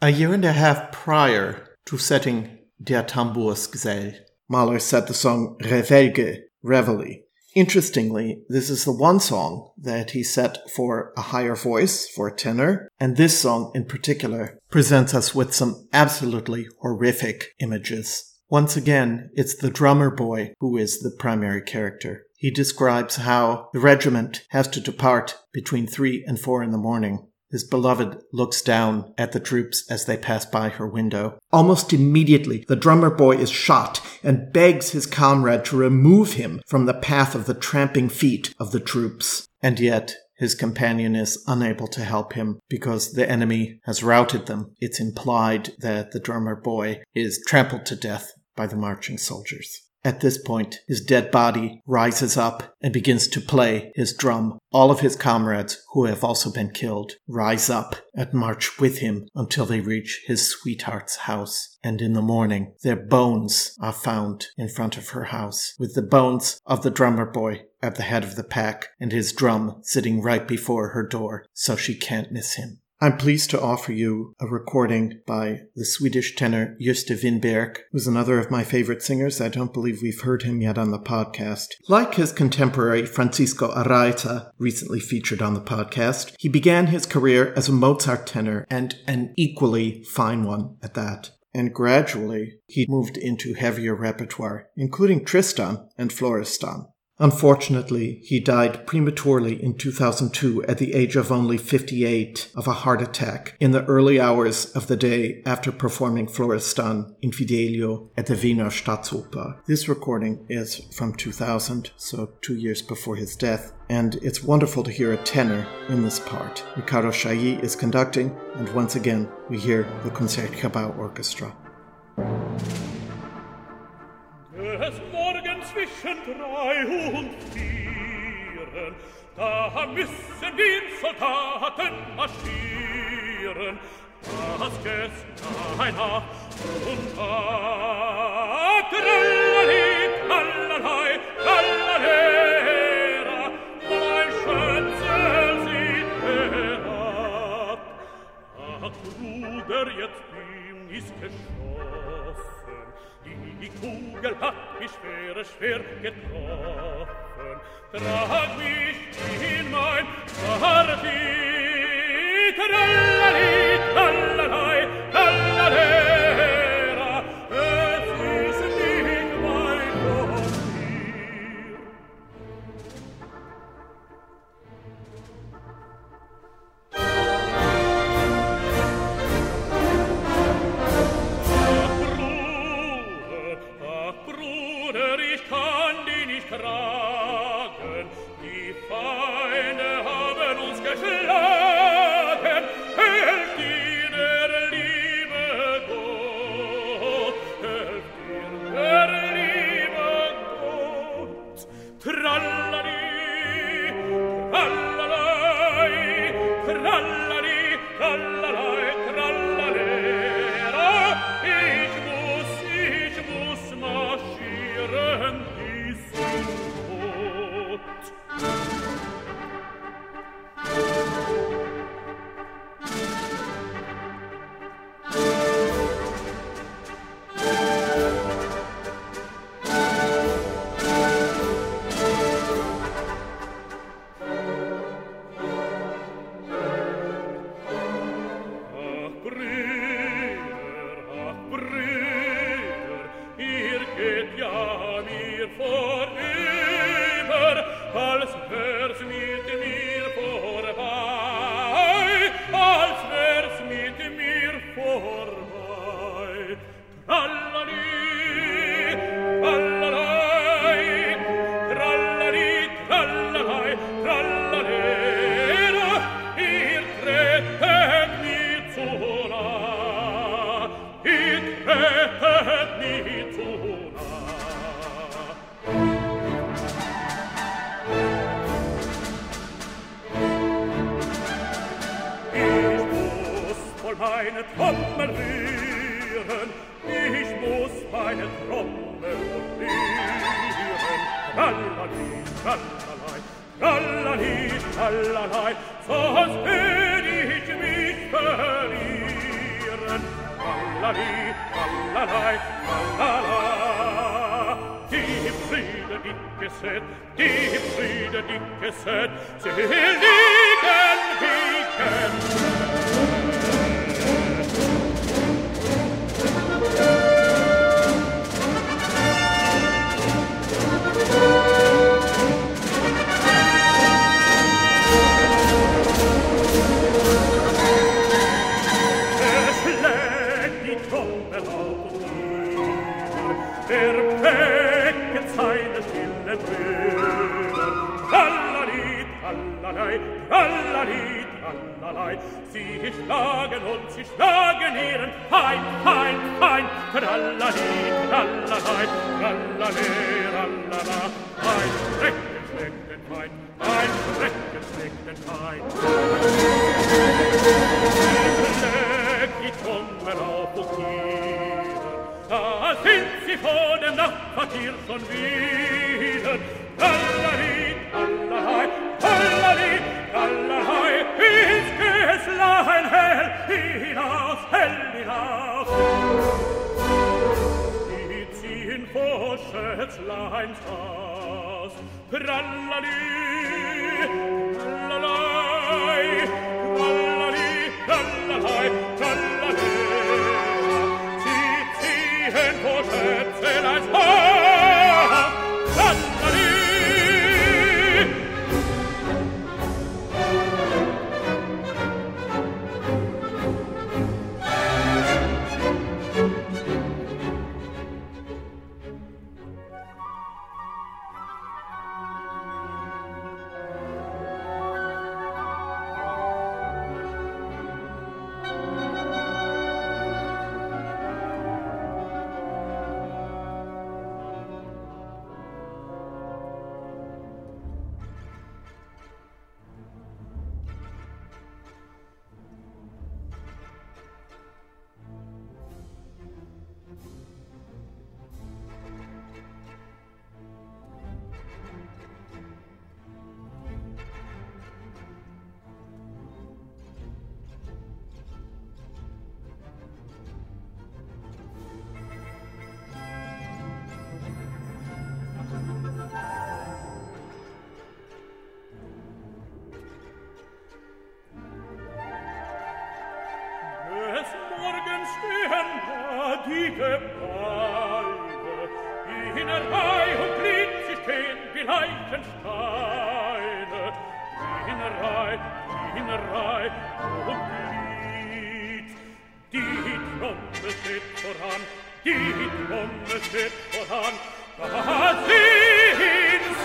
A year and a half prior to setting Der Tambursgesell, Mahler set the song Revelge, Reveille. Interestingly, this is the one song that he set for a higher voice, for tenor, and this song in particular presents us with some absolutely horrific images. Once again, it's the drummer boy who is the primary character. He describes how the regiment has to depart between 3 and 4 in the morning. His beloved looks down at the troops as they pass by her window. Almost immediately, the drummer boy is shot and begs his comrade to remove him from the path of the tramping feet of the troops. And yet, his companion is unable to help him because the enemy has routed them. It's implied that the drummer boy is trampled to death by the marching soldiers. At this point, his dead body rises up and begins to play his drum. All of his comrades, who have also been killed, rise up and march with him until they reach his sweetheart's house. And in the morning, their bones are found in front of her house, with the bones of the drummer boy at the head of the pack and his drum sitting right before her door, so she can't miss him. I'm pleased to offer you a recording by the Swedish tenor Gösta Winberg, who's another of my favorite singers. I don't believe we've heard him yet on the podcast. Like his contemporary Francisco Arraeta, recently featured on the podcast, he began his career as a Mozart tenor, and an equally fine one at that. And gradually, he moved into heavier repertoire, including Tristan and Florestan. Unfortunately, he died prematurely in 2002 at the age of only 58 of a heart attack in the early hours of the day after performing Florestan in Fidelio at the Wiener Staatsoper. This recording is from 2000, so 2 years before his death, and it's wonderful to hear a tenor in this part. Riccardo Chailly is conducting, and once again, we hear the Concertgebouw Orchestra. Zwischen 3 und 4, da müssen wir Soldaten marschieren, das Gästlein ab und da. Tralali, tralalei, tralalera, mein Schütze sieht herab. Hat Bruder jetzt ihm nicht geschossen, die Kugel hat mich schwer getroffen. Trag mich in mein Partie. Tralali, tralalei, tralalera. Es ist nicht mein Partie. ertragen. Die Feinde haben uns geschlagen. Helft ihrer Liebe Gott, helft ihrer Liebe Gott. Trallali, trallalei, trallali, trallalei, trallalera. Ich muss marschieren bis zum Tod. Die Trommel steht voran, da sind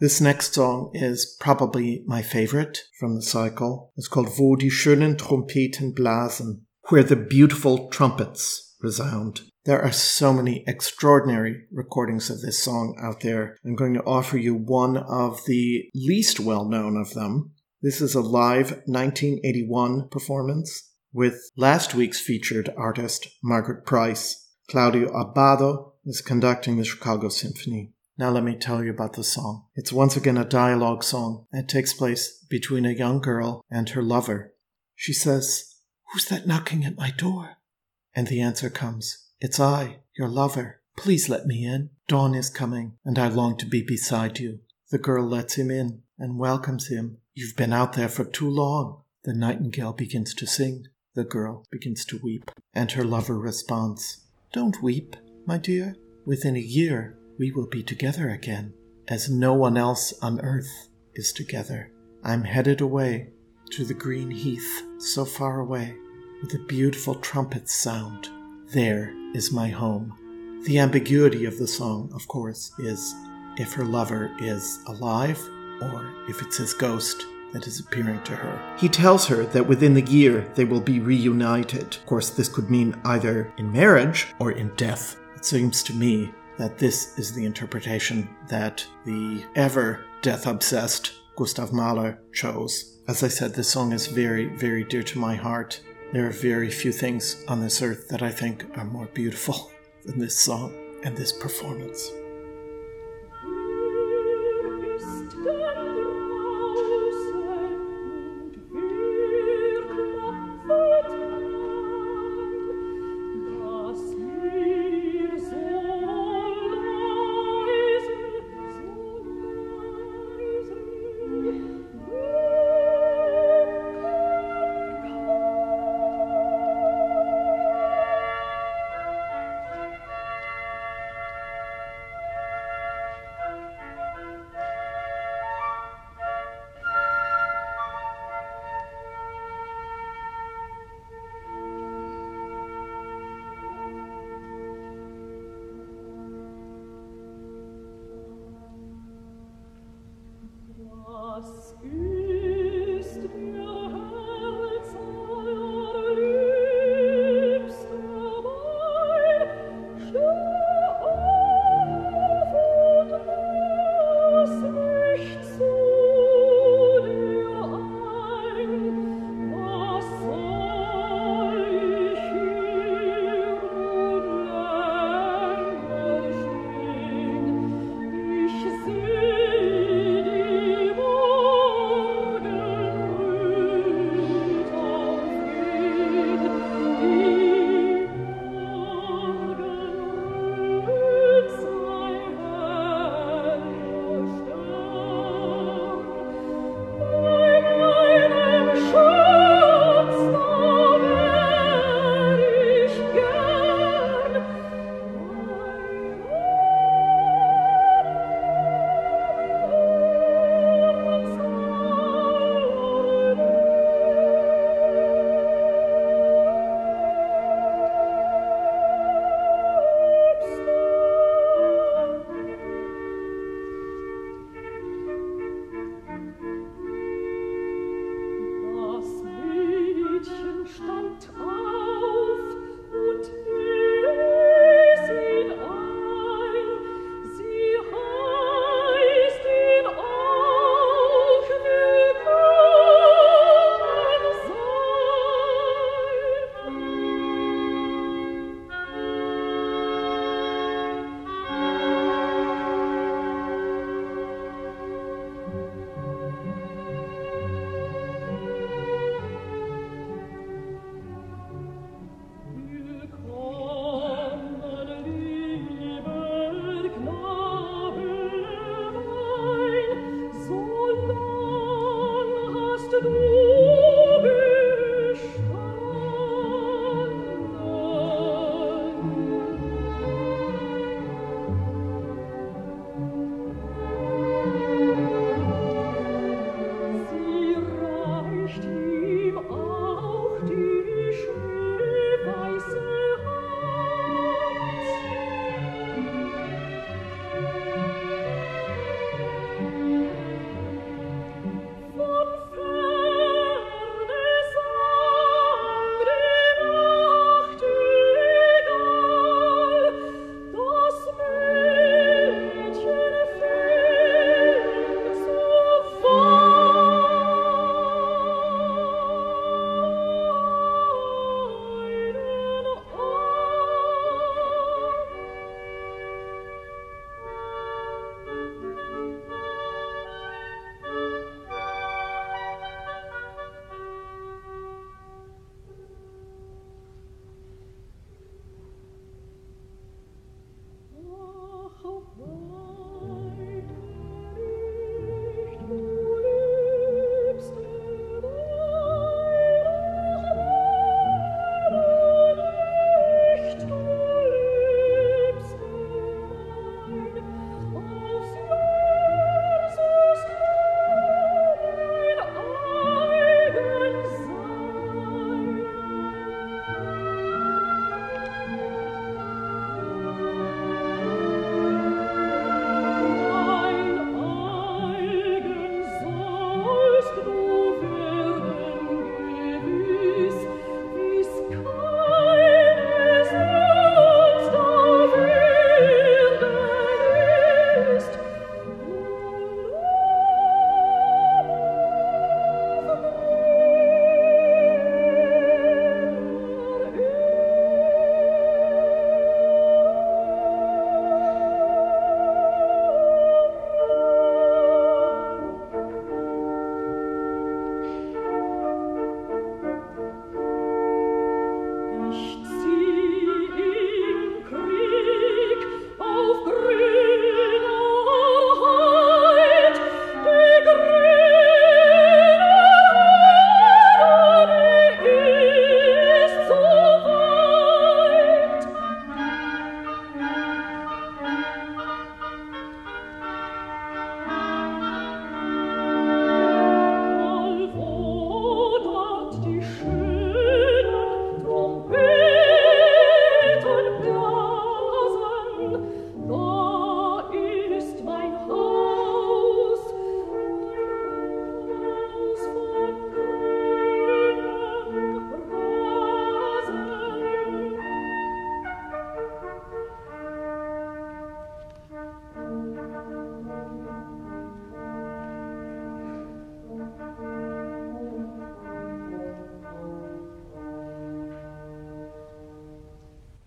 This next song is probably my favorite from the cycle. It's called Wo die schönen Trompeten blasen, where the beautiful trumpets resound. There are so many extraordinary recordings of this song out there. I'm going to offer you one of the least well-known of them. This is a live 1981 performance with last week's featured artist, Margaret Price. Claudio Abbado is conducting the Chicago Symphony. Now let me tell you about the song. It's once again a dialogue song. It takes place between a young girl and her lover. She says, "Who's that knocking at my door?" And the answer comes, "It's I, your lover. Please let me in. Dawn is coming, and I long to be beside you." The girl lets him in and welcomes him. "You've been out there for too long." The nightingale begins to sing. The girl begins to weep, and her lover responds, "Don't weep, my dear. Within a year, we will be together again, as no one else on earth is together. I'm headed away to the green heath, so far away, with a beautiful trumpet's sound. There is my home." The ambiguity of the song, of course, is if her lover is alive or if it's his ghost that is appearing to her. He tells her that within the year they will be reunited. Of course, this could mean either in marriage or in death. It seems to me that this is the interpretation that the ever death-obsessed Gustav Mahler chose. As I said, this song is very, very dear to my heart. There are very few things on this earth that I think are more beautiful than this song and this performance.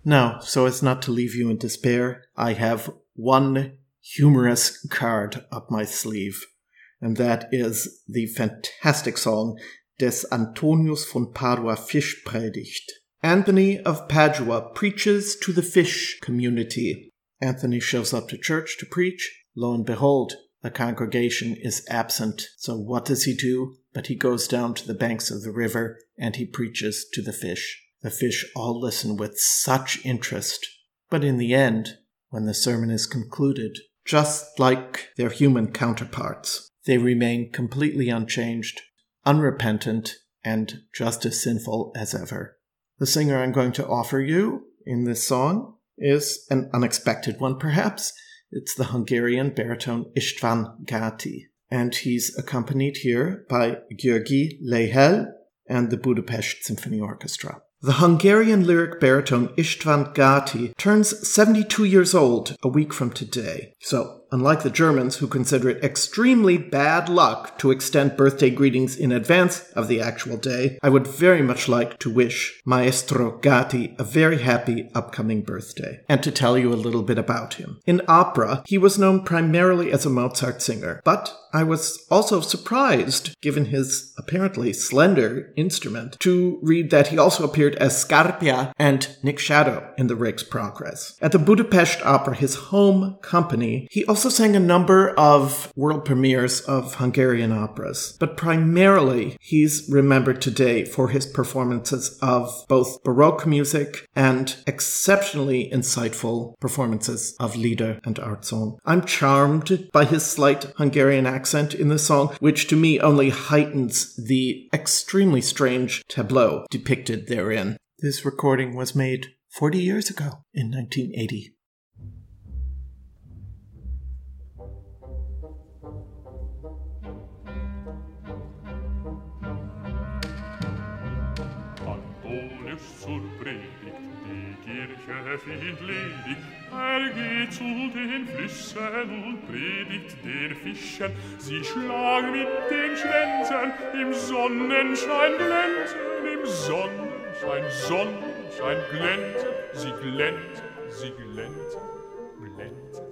Now, so as not to leave you in despair, I have one humorous card up my sleeve, and that is the fantastic song Des Antonius von Padua Fischpredigt. Anthony of Padua preaches to the fish community. Anthony shows up to church to preach. Lo and behold, the congregation is absent. So what does he do? But he goes down to the banks of the river and he preaches to the fish. The fish all listen with such interest. But in the end, when the sermon is concluded, just like their human counterparts, they remain completely unchanged, unrepentant, and just as sinful as ever. The singer I'm going to offer you in this song is an unexpected one, perhaps. It's the Hungarian baritone István Gáti, and he's accompanied here by György Lehel and the Budapest Symphony Orchestra. The Hungarian lyric baritone István Gáti turns 72 years old a week from today. So, unlike the Germans, who consider it extremely bad luck to extend birthday greetings in advance of the actual day, I would very much like to wish Maestro Gáti a very happy upcoming birthday, and to tell you a little bit about him. In opera, he was known primarily as a Mozart singer, but I was also surprised, given his apparently slender instrument, to read that he also appeared as Scarpia and Nick Shadow in the Rake's Progress. At the Budapest Opera, his home company, he also sang a number of world premieres of Hungarian operas. But primarily, he's remembered today for his performances of both Baroque music and exceptionally insightful performances of Lieder and art song. I'm charmed by his slight Hungarian accent in this song, which to me only heightens the extremely strange tableau depicted therein. This recording was made 40 years ago in 1980. Ledig, geht zu den Flüssen und predigt den Fischen. Sie schlagen mit den Schwänzen, im Sonnenschein glänzen, im Sonnenschein, Sonnenschein glänzen. Sie glänzen, sie glänzen, glänzen.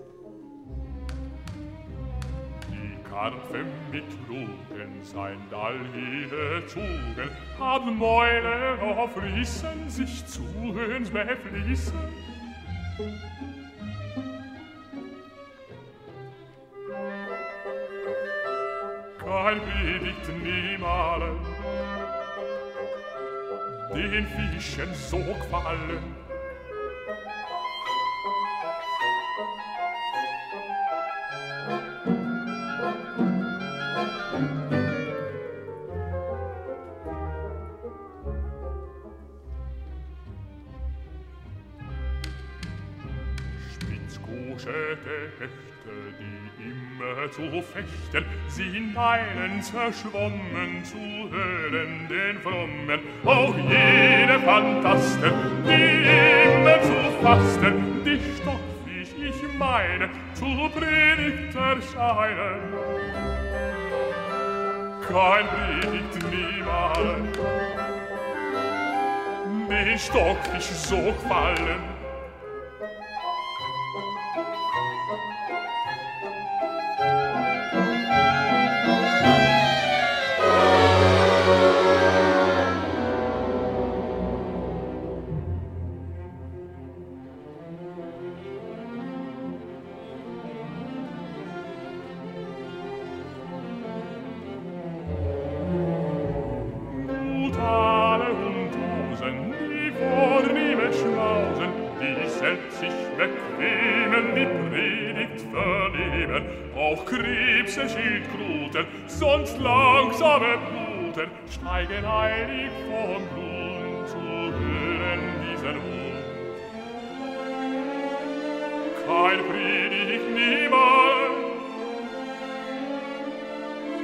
Karpfen mit Rugen sind allhier Zugen, haben Mäuler auf Rissen, sich zu uns befließen. Kein predigt niemalen, den Fischen so gefallen. Zu fechten, sie neinen zerschwommen zu hören den Frommen, auch jene Phantasten, die immer zu fasten, die Stockfisch, ich meine, zu Predigt erscheinen. Kein Predigt niemals, die Stockfisch so gefallen. Sonst langsame Bluten steigen eilig vom Grund zu hören diesen Mund. Kein Predigt niemals,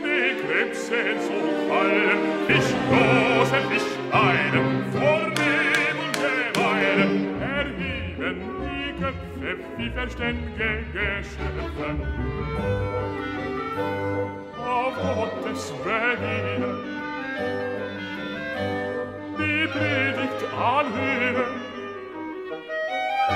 die Krebsen so fallen, Fischlosen, Fischleinen, vornehm und gemeinen, erheben die Köpfe wie verständige Geschöpfe. Gottes Wege, die Predigt anhören. Sie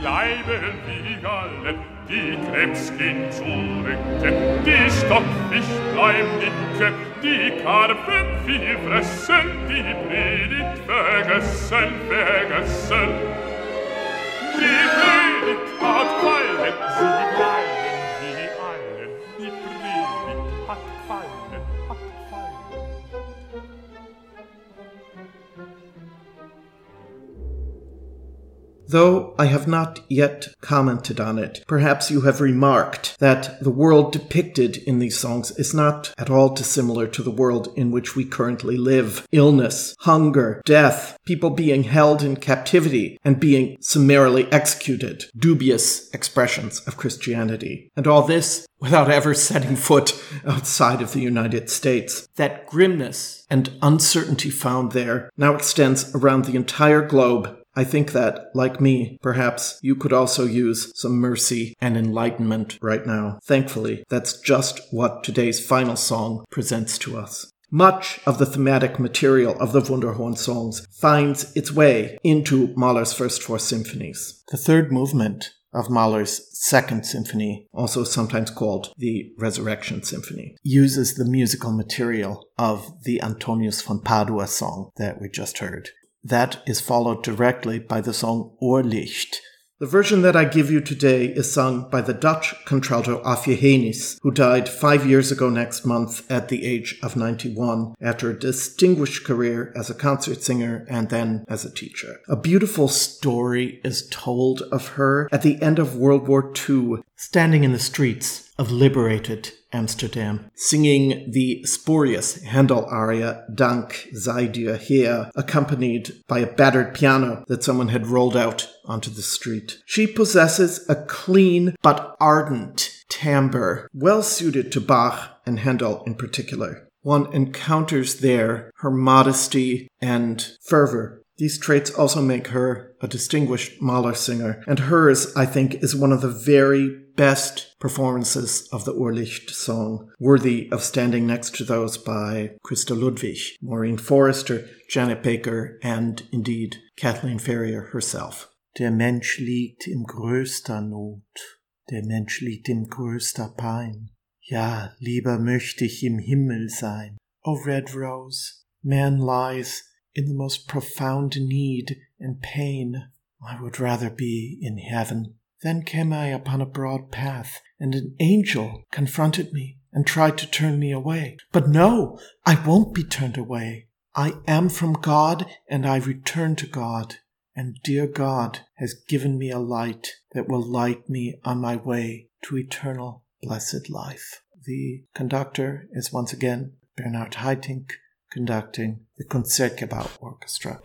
bleiben wie Gallen, die Krebs gehen zurück, die Stockfisch bleiben dick, die Karpfen viel fressen, die Predigt vergessen, vergessen. Die Predigt hat fallen, sie bleiben wie Allen, die Predigt hat fallen, hat fallen. Though I have not yet commented on it, perhaps you have remarked that the world depicted in these songs is not at all dissimilar to the world in which we currently live. Illness, hunger, death, people being held in captivity and being summarily executed, dubious expressions of Christianity. And all this without ever setting foot outside of the United States. That grimness and uncertainty found there now extends around the entire globe. I think that, like me, perhaps you could also use some mercy and enlightenment right now. Thankfully, that's just what today's final song presents to us. Much of the thematic material of the Wunderhorn songs finds its way into Mahler's first four symphonies. The third movement of Mahler's Second Symphony, also sometimes called the Resurrection Symphony, uses the musical material of the Antonius von Padua song that we just heard. That is followed directly by the song Ohrlicht. The version that I give you today is sung by the Dutch contralto Afje Henis, who died 5 years ago next month at the age of 91 after a distinguished career as a concert singer and then as a teacher. A beautiful story is told of her at the end of World War II, standing in the streets of liberated Amsterdam, singing the spurious Handel aria Dank sei dir Herr, accompanied by a battered piano that someone had rolled out onto the street. She possesses a clean but ardent timbre, well suited to Bach and Handel in particular. One encounters there her modesty and fervor. These traits also make her a distinguished Mahler singer, and hers, I think, is one of the very best performances of the Ohrlicht song, worthy of standing next to those by Christa Ludwig, Maureen Forrester, Janet Baker, and, indeed, Kathleen Ferrier herself. Der Mensch liegt in größter Not, der Mensch liegt in größter Pein. Ja, lieber möchte ich im Himmel sein. O red rose, man lies in the most profound need and pain. I would rather be in heaven. Then came I upon a broad path, and an angel confronted me and tried to turn me away. But no, I won't be turned away. I am from God, and I return to God. And dear God has given me a light that will light me on my way to eternal blessed life. The conductor is once again Bernhard Haitink, conducting the Concertgebouw Orchestra.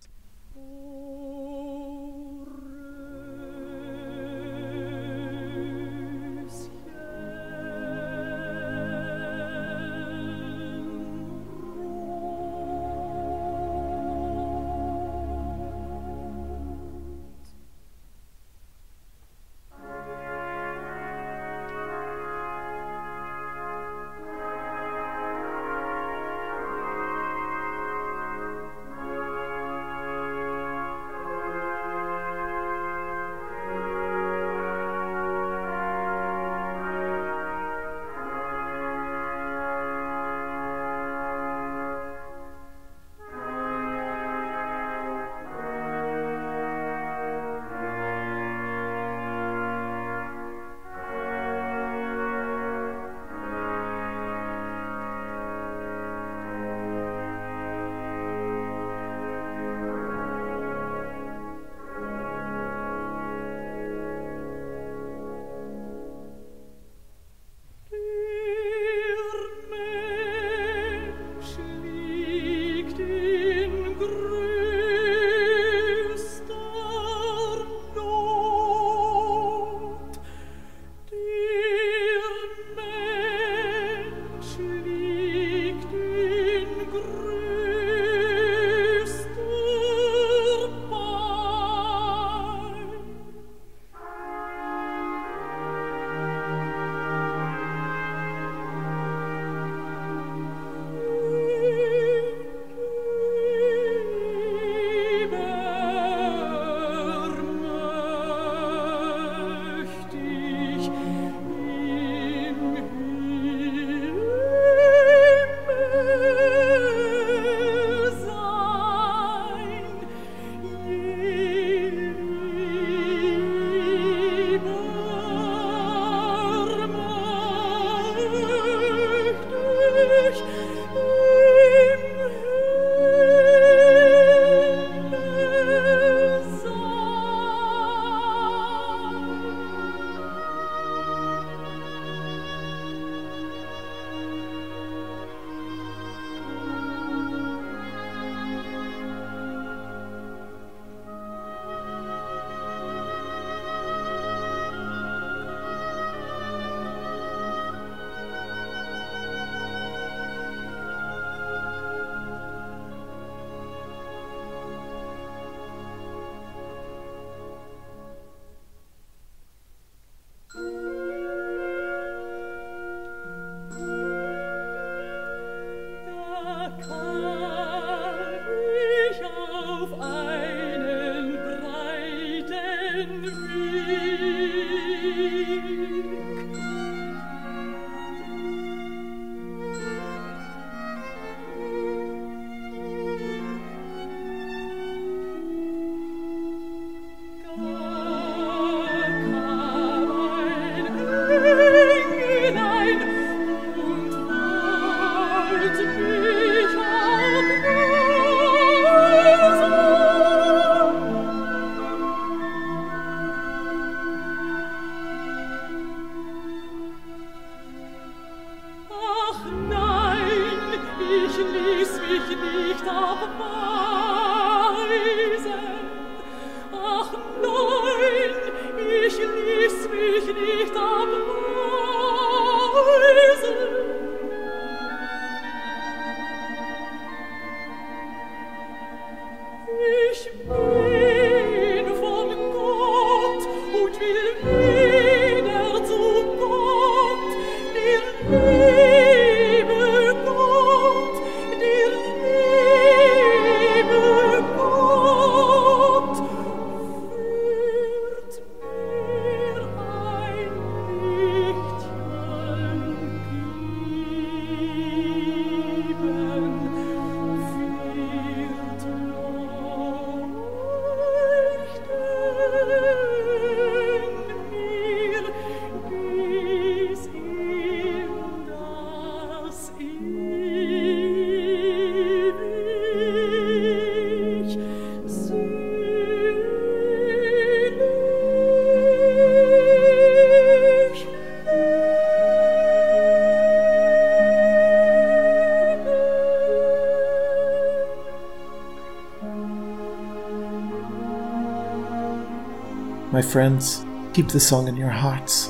My friends, keep the song in your hearts.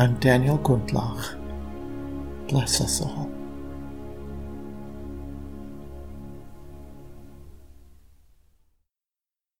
I'm Daniel Gundlach. Bless us all.